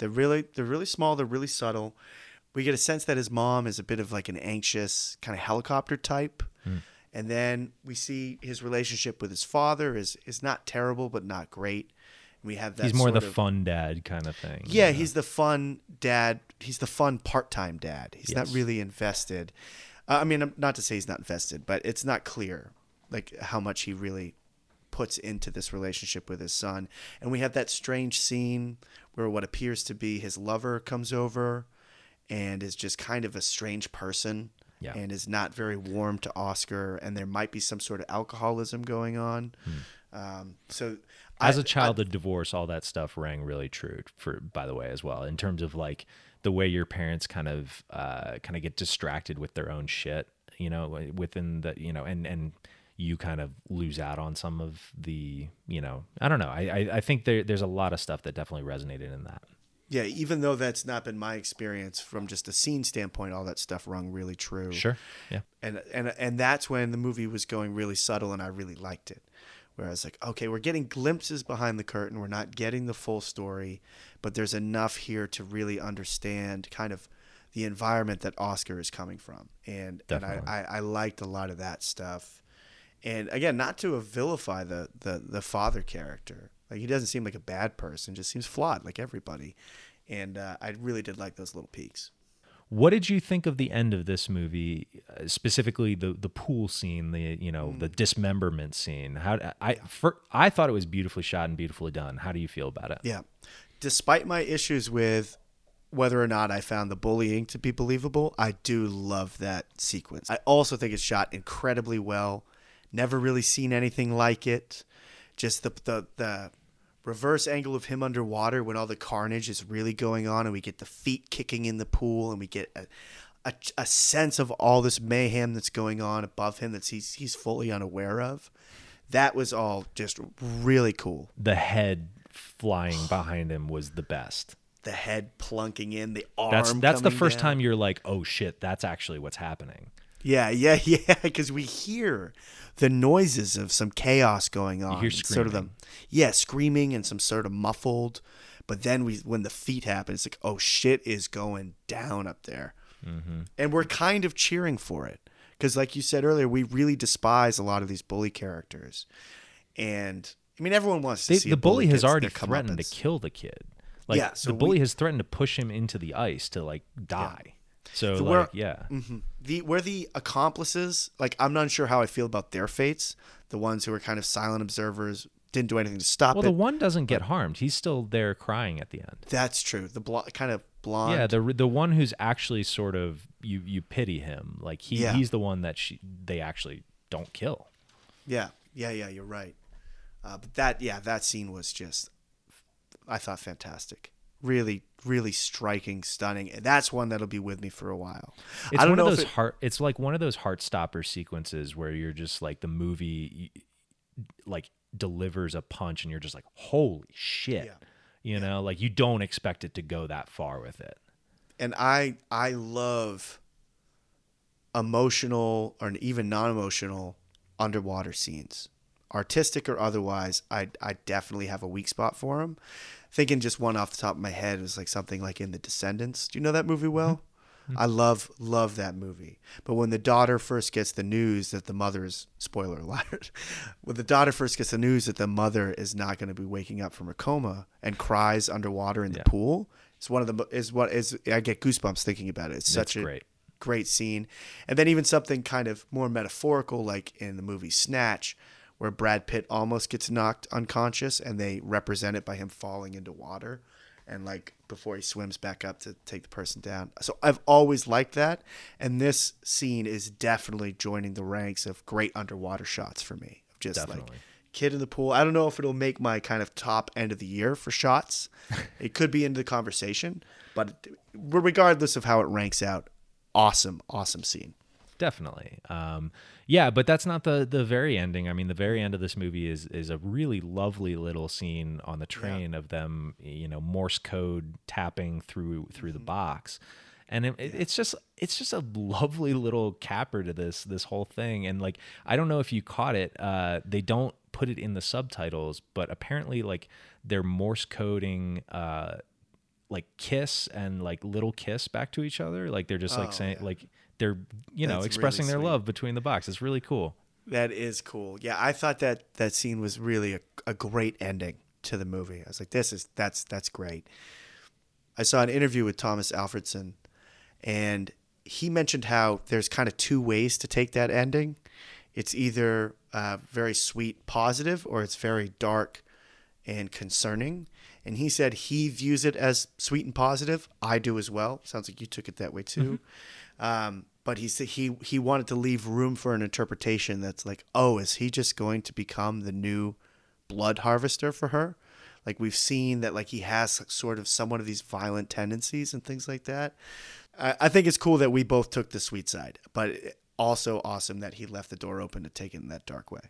They're really they're really small, they're really subtle. We get a sense that his mom is a bit of like an anxious kind of helicopter type. Mm. And then we see his relationship with his father is is not terrible but not great. We have that. He's more the of, fun dad kind of thing. Yeah, you know? He's the fun dad. He's the fun part-time dad. He's yes. not really invested. Uh, I mean, not to say he's not invested, but it's not clear like how much he really puts into this relationship with his son. And we have that strange scene where what appears to be his lover comes over and is just kind of a strange person. Yeah. And is not very warm to Oscar, and there might be some sort of alcoholism going on. Hmm. Um, so, as I, a child I, of divorce, all that stuff rang really true. For by the way, as well, in terms of like the way your parents kind of uh, kind of get distracted with their own shit, you know, within the you know, and and you kind of lose out on some of the you know, I don't know. I I, I think there there's a lot of stuff that definitely resonated in that. Yeah, even though that's not been my experience from just a scene standpoint, all that stuff rung really true. Sure, yeah. And and and that's when the movie was going really subtle, and I really liked it. Where I was like, okay, we're getting glimpses behind the curtain. We're not getting the full story, but there's enough here to really understand kind of the environment that Oscar is coming from. And, and I, I, I liked a lot of that stuff. And again, not to vilify the the, the father character. Like he doesn't seem like a bad person, just seems flawed like everybody. And uh, I really did like those little peaks. What did you think of the end of this movie, uh, specifically the the pool scene, the you know mm. the dismemberment scene? How I for, I thought it was beautifully shot and beautifully done. How do you feel about it? Yeah, despite my issues with whether or not I found the bullying to be believable, I do love that sequence. I also think it's shot incredibly well. Never really seen anything like it. Just the the the. reverse angle of him underwater when all the carnage is really going on, and we get the feet kicking in the pool, and we get a, a, a sense of all this mayhem that's going on above him that he's, he's fully unaware of. That was all just really cool. The head flying behind him was the best. The head plunking in, the arm That's, that's the first down. time you're like, oh shit, that's actually what's happening. Yeah, yeah, yeah, because we hear the noises of some chaos going on. You hear screaming. Sort of the, yeah, screaming and some sort of muffled. But then we, when the feet happen, it's like, oh, shit is going down up there. Mm-hmm. And we're kind of cheering for it. Because like you said earlier, we really despise a lot of these bully characters. And, I mean, everyone wants to they, see The bully, bully has already threatened to kill the kid. Like, yeah, so the bully we, has threatened to push him into the ice to, like, die. Yeah. So, so like, where, yeah, mm-hmm. the where the accomplices, like I'm not sure how I feel about their fates. The ones who were kind of silent observers didn't do anything to stop. Well, it. Well, the one doesn't get harmed; he's still there crying at the end. That's true. The bl- kind of blonde, yeah, the the one who's actually sort of you you pity him, like he yeah. he's the one that she they actually don't kill. Yeah, yeah, yeah. You're right. Uh, but that yeah, that scene was just, I thought, fantastic. really, really striking, stunning. That's one that'll be with me for a while. It's I don't one know of those it... heart. It's like one of those heart-stopper sequences where you're just like the movie, like delivers a punch, and you're just like, holy shit, yeah. you yeah. know, like you don't expect it to go that far with it. And I, I love emotional or even non-emotional underwater scenes, artistic or otherwise. I, I definitely have a weak spot for them. Thinking just one off the top of my head was like something like in The Descendants. Do you know that movie well? Mm-hmm. I love, love that movie. But when the daughter first gets the news that the mother is, spoiler alert, when the daughter first gets the news that the mother is not going to be waking up from her coma and cries underwater in the yeah. pool, it's one of the, is what is, I get goosebumps thinking about it. It's That's such a great. great scene. And then even something kind of more metaphorical, like in the movie Snatch, where Brad Pitt almost gets knocked unconscious and they represent it by him falling into water and like before he swims back up to take the person down. So I've always liked that. And this scene is definitely joining the ranks of great underwater shots for me. Just definitely. Like kid in the pool. I don't know if it'll make my kind of top end of the year for shots. It could be into the conversation, but regardless of how it ranks out, awesome, awesome scene. Definitely. Um, yeah, but that's not the the very ending. I mean, the very end of this movie is is a really lovely little scene on the train yeah. of them, you know, Morse code tapping through through mm-hmm. the box. And it, yeah. it's just it's just a lovely little capper to this this whole thing. And like, I don't know if you caught it, uh, they don't put it in the subtitles, but apparently like they're Morse coding uh, like kiss and like little kiss back to each other. Like they're just like oh, saying yeah. like they're, you know, That's expressing really their sweet. love between the box. It's really cool. That is cool. Yeah, I thought that that scene was really a, a great ending to the movie. I was like, this is, that's, that's great. I saw an interview with Tomas Alfredson, and he mentioned how there's kind of two ways to take that ending. It's either uh, very sweet, positive, or it's very dark and concerning. And he said he views it as sweet and positive. I do as well. Sounds like you took it that way too. Mm-hmm. Um, but he said he he wanted to leave room for an interpretation that's like, oh, is he just going to become the new blood harvester for her? Like we've seen that, like he has like sort of some one of these violent tendencies and things like that. I, I think it's cool that we both took the sweet side, but also awesome that he left the door open to take it in that dark way.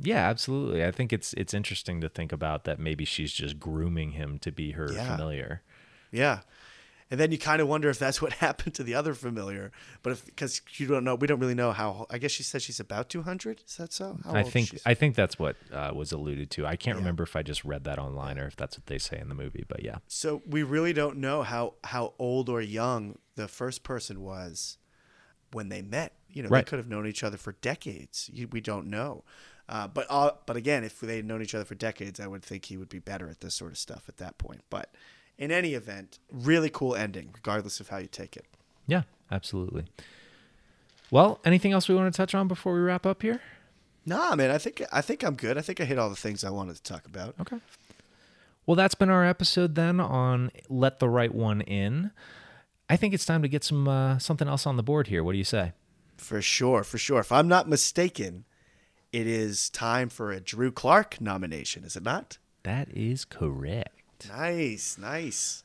Yeah, absolutely. I think it's it's interesting to think about that. Maybe she's just grooming him to be her yeah. familiar. Yeah. And then you kind of wonder if that's what happened to the other familiar, but if, because you don't know, we don't really know how. I guess she said she's about two hundred. Is that so? How I old think is she? I think that's what uh, was alluded to. I can't yeah. remember if I just read that online or if that's what they say in the movie, but yeah. So we really don't know how how old or young the first person was when they met. You know, right. They could have known each other for decades. You, we don't know. Uh, but uh, but again, if they had known each other for decades, I would think he would be better at this sort of stuff at that point. But in any event, really cool ending, regardless of how you take it. Yeah, absolutely. Well, anything else we want to touch on before we wrap up here? Nah, man, I think I think I'm good. I think I hit all the things I wanted to talk about. Okay. Well, that's been our episode then on Let the Right One In. I think it's time to get some uh, something else on the board here. What do you say? For sure, for sure. If I'm not mistaken, it is time for a Drew Clark nomination, is it not? That is correct. Nice, nice.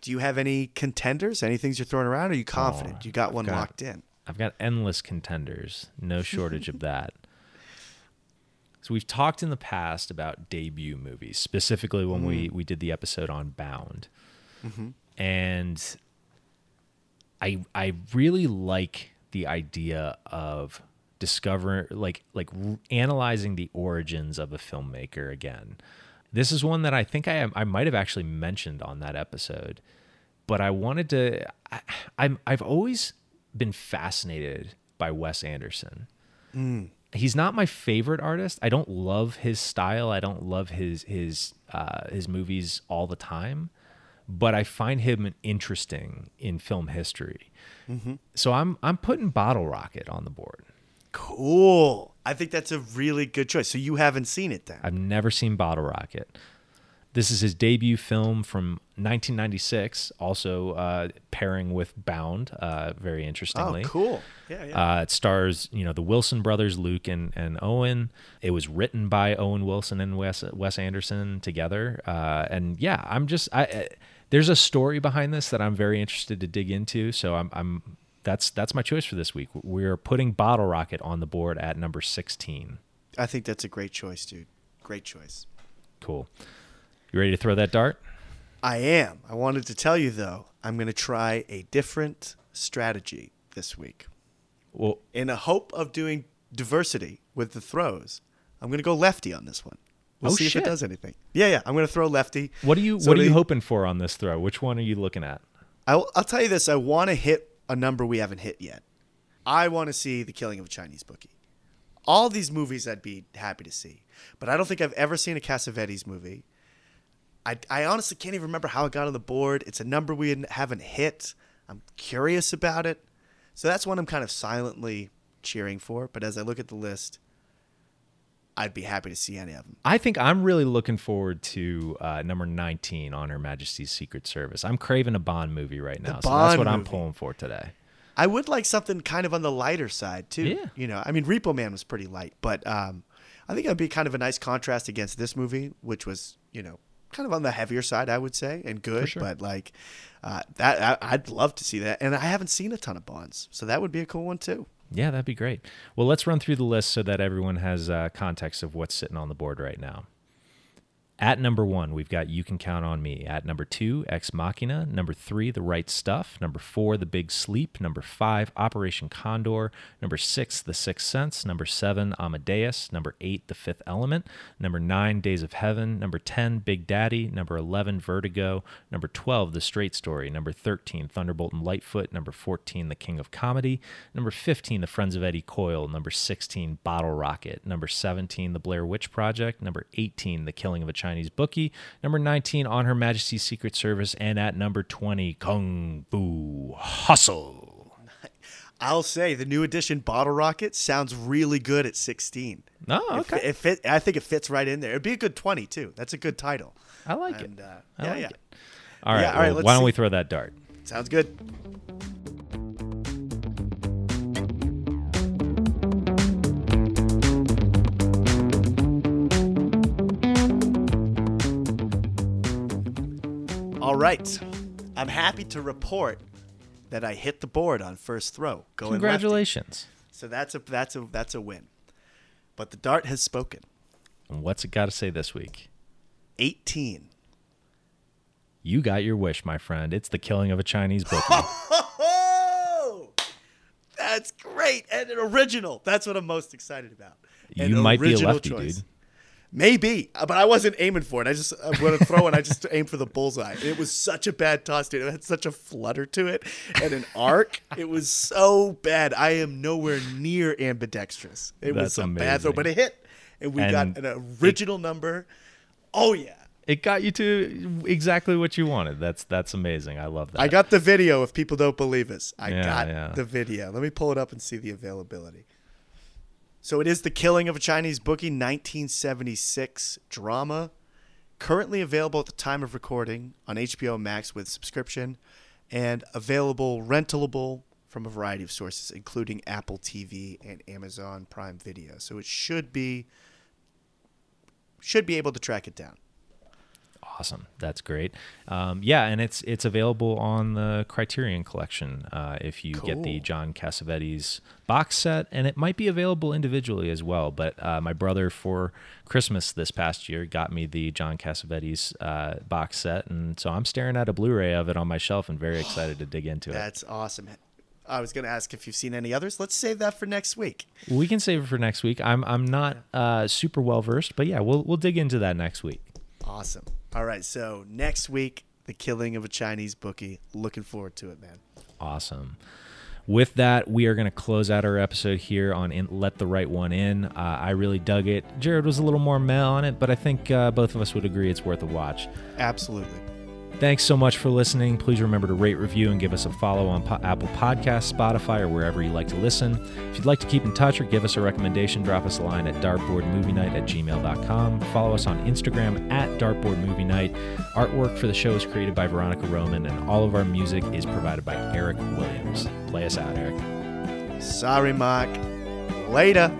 Do you have any contenders? Any things you're throwing around? Or are you confident? Oh, you got I've one got, locked in. I've got endless contenders. No shortage of that. So we've talked in the past about debut movies, specifically when mm. we, we did the episode on Bound. Mm-hmm. And I I really like the idea of discover like like analyzing the origins of a filmmaker again. This is one that I think I am, I might have actually mentioned on that episode, but I wanted to. I, I'm I've always been fascinated by Wes Anderson. Mm. He's not my favorite artist. I don't love his style. I don't love his his uh, his movies all the time, but I find him interesting in film history. Mm-hmm. So I'm I'm putting Bottle Rocket on the board. Cool. I think that's a really good choice. So you haven't seen it then? I've never seen Bottle Rocket. This is his debut film from nineteen ninety-six, also uh, pairing with Bound, uh, very interestingly. Oh, cool. Yeah, yeah. Uh, it stars, you know, the Wilson brothers, Luke and, and Owen. It was written by Owen Wilson and Wes, Wes Anderson together. Uh, and yeah, I'm just... I. I There's a story behind this that I'm very interested to dig into, so I'm, I'm that's that's my choice for this week. We're putting Bottle Rocket on the board at number sixteen. I think that's a great choice, dude. Great choice. Cool. You ready to throw that dart? I am. I wanted to tell you, though, I'm going to try a different strategy this week. Well, in a hope of doing diversity with the throws, I'm going to go lefty on this one. We'll oh, see shit. if it does anything. Yeah, yeah. I'm going to throw lefty. What are you so What are you hoping for on this throw? Which one are you looking at? I'll, I'll tell you this. I want to hit a number we haven't hit yet. I want to see The Killing of a Chinese Bookie. All these movies I'd be happy to see, but I don't think I've ever seen a Cassavetes movie. I, I honestly can't even remember how it got on the board. It's a number we haven't hit. I'm curious about it. So that's one I'm kind of silently cheering for. But as I look at the list, I'd be happy to see any of them. I think I'm really looking forward to uh, number nineteen, On Her Majesty's Secret Service. I'm craving a Bond movie right now. The so Bond that's what movie. I'm pulling for today. I would like something kind of on the lighter side, too. Yeah. You know, I mean, Repo Man was pretty light. But um, I think it would be kind of a nice contrast against this movie, which was, you know, kind of on the heavier side, I would say, and good, sure. but like uh, that, I, I'd love to see that. And I haven't seen a ton of Bonds, so that would be a cool one too. Yeah, that'd be great. Well, let's run through the list so that everyone has uh, context of what's sitting on the board right now. At number one, we've got You Can Count on Me. At number two, Ex Machina. Number three, The Right Stuff. Number four, The Big Sleep. Number five, Operation Condor. Number six, The Sixth Sense. Number seven, Amadeus. Number eight, The Fifth Element. Number nine, Days of Heaven. Number ten, Big Daddy. Number eleven, Vertigo. Number twelve, The Straight Story. Number thirteen, Thunderbolt and Lightfoot. Number fourteen, The King of Comedy. Number fifteen, The Friends of Eddie Coyle. Number sixteen, Bottle Rocket. Number seventeen, The Blair Witch Project. Number eighteen, The Killing of a Chinese Bookie. Number nineteen, On Her Majesty's Secret Service. And at number twenty, Kung Fu Hustle. I'll say the new edition Bottle Rocket sounds really good at sixteen. Oh, okay. It, it fit, I think it fits right in there. It'd be a good twenty, too. That's a good title. I like and, it. Uh, I yeah, like yeah. it. All right. Yeah, all right, well, why see. don't we throw that dart? Sounds good. All right. I'm happy to report that I hit the board on first throw. Going Congratulations. Lefty. So that's a that's a that's a win. But the dart has spoken. And what's it got to say this week? eighteen. You got your wish, my friend. It's The Killing of a Chinese Bookie. That's great. And an original. That's what I'm most excited about. An you might be a lefty, choice. dude. Maybe, but I wasn't aiming for it. I just I'm going to throw it. I just aimed for the bullseye. It was such a bad toss, dude. It had such a flutter to it and an arc. It was so bad. I am nowhere near ambidextrous. It That's was a amazing. bad throw, but it hit. And we and got an original it, number. Oh, yeah. It got you to exactly what you wanted. That's that's amazing. I love that. I got the video if people don't believe us. I yeah, got yeah. the video. Let me pull it up and see the availability. So it is The Killing of a Chinese Bookie, nineteen seventy-six drama, currently available at the time of recording on H B O Max with subscription and available rentable from a variety of sources, including Apple T V and Amazon Prime Video. So it should be should be able to track it down. Awesome. That's great. Um, yeah, and it's it's available on the Criterion Collection uh, if you cool. get the John Cassavetes box set, and it might be available individually as well. But uh, my brother, for Christmas this past year, got me the John Cassavetes uh, box set, and so I'm staring at a Blu-ray of it on my shelf and very excited to dig into That's it. That's awesome. I was going to ask if you've seen any others. Let's save that for next week. We can save it for next week. I'm I'm not uh, super well versed, but yeah, we'll we'll dig into that next week. Awesome. All right, so next week, The Killing of a Chinese Bookie. Looking forward to it, man. Awesome. With that, we are going to close out our episode here on in Let the Right One In. Uh, I really dug it. Jared was a little more meh on it, but I think uh, both of us would agree it's worth a watch. Absolutely. Thanks so much for listening. Please remember to rate, review, and give us a follow on po- Apple Podcasts, Spotify, or wherever you like to listen. If you'd like to keep in touch or give us a recommendation, drop us a line at dartboardmovienight at gmail dot com. Follow us on Instagram at dartboardmovienight. Artwork for the show is created by Veronica Roman, and all of our music is provided by Eric Williams. Play us out, Eric. Sorry, Mark. Later.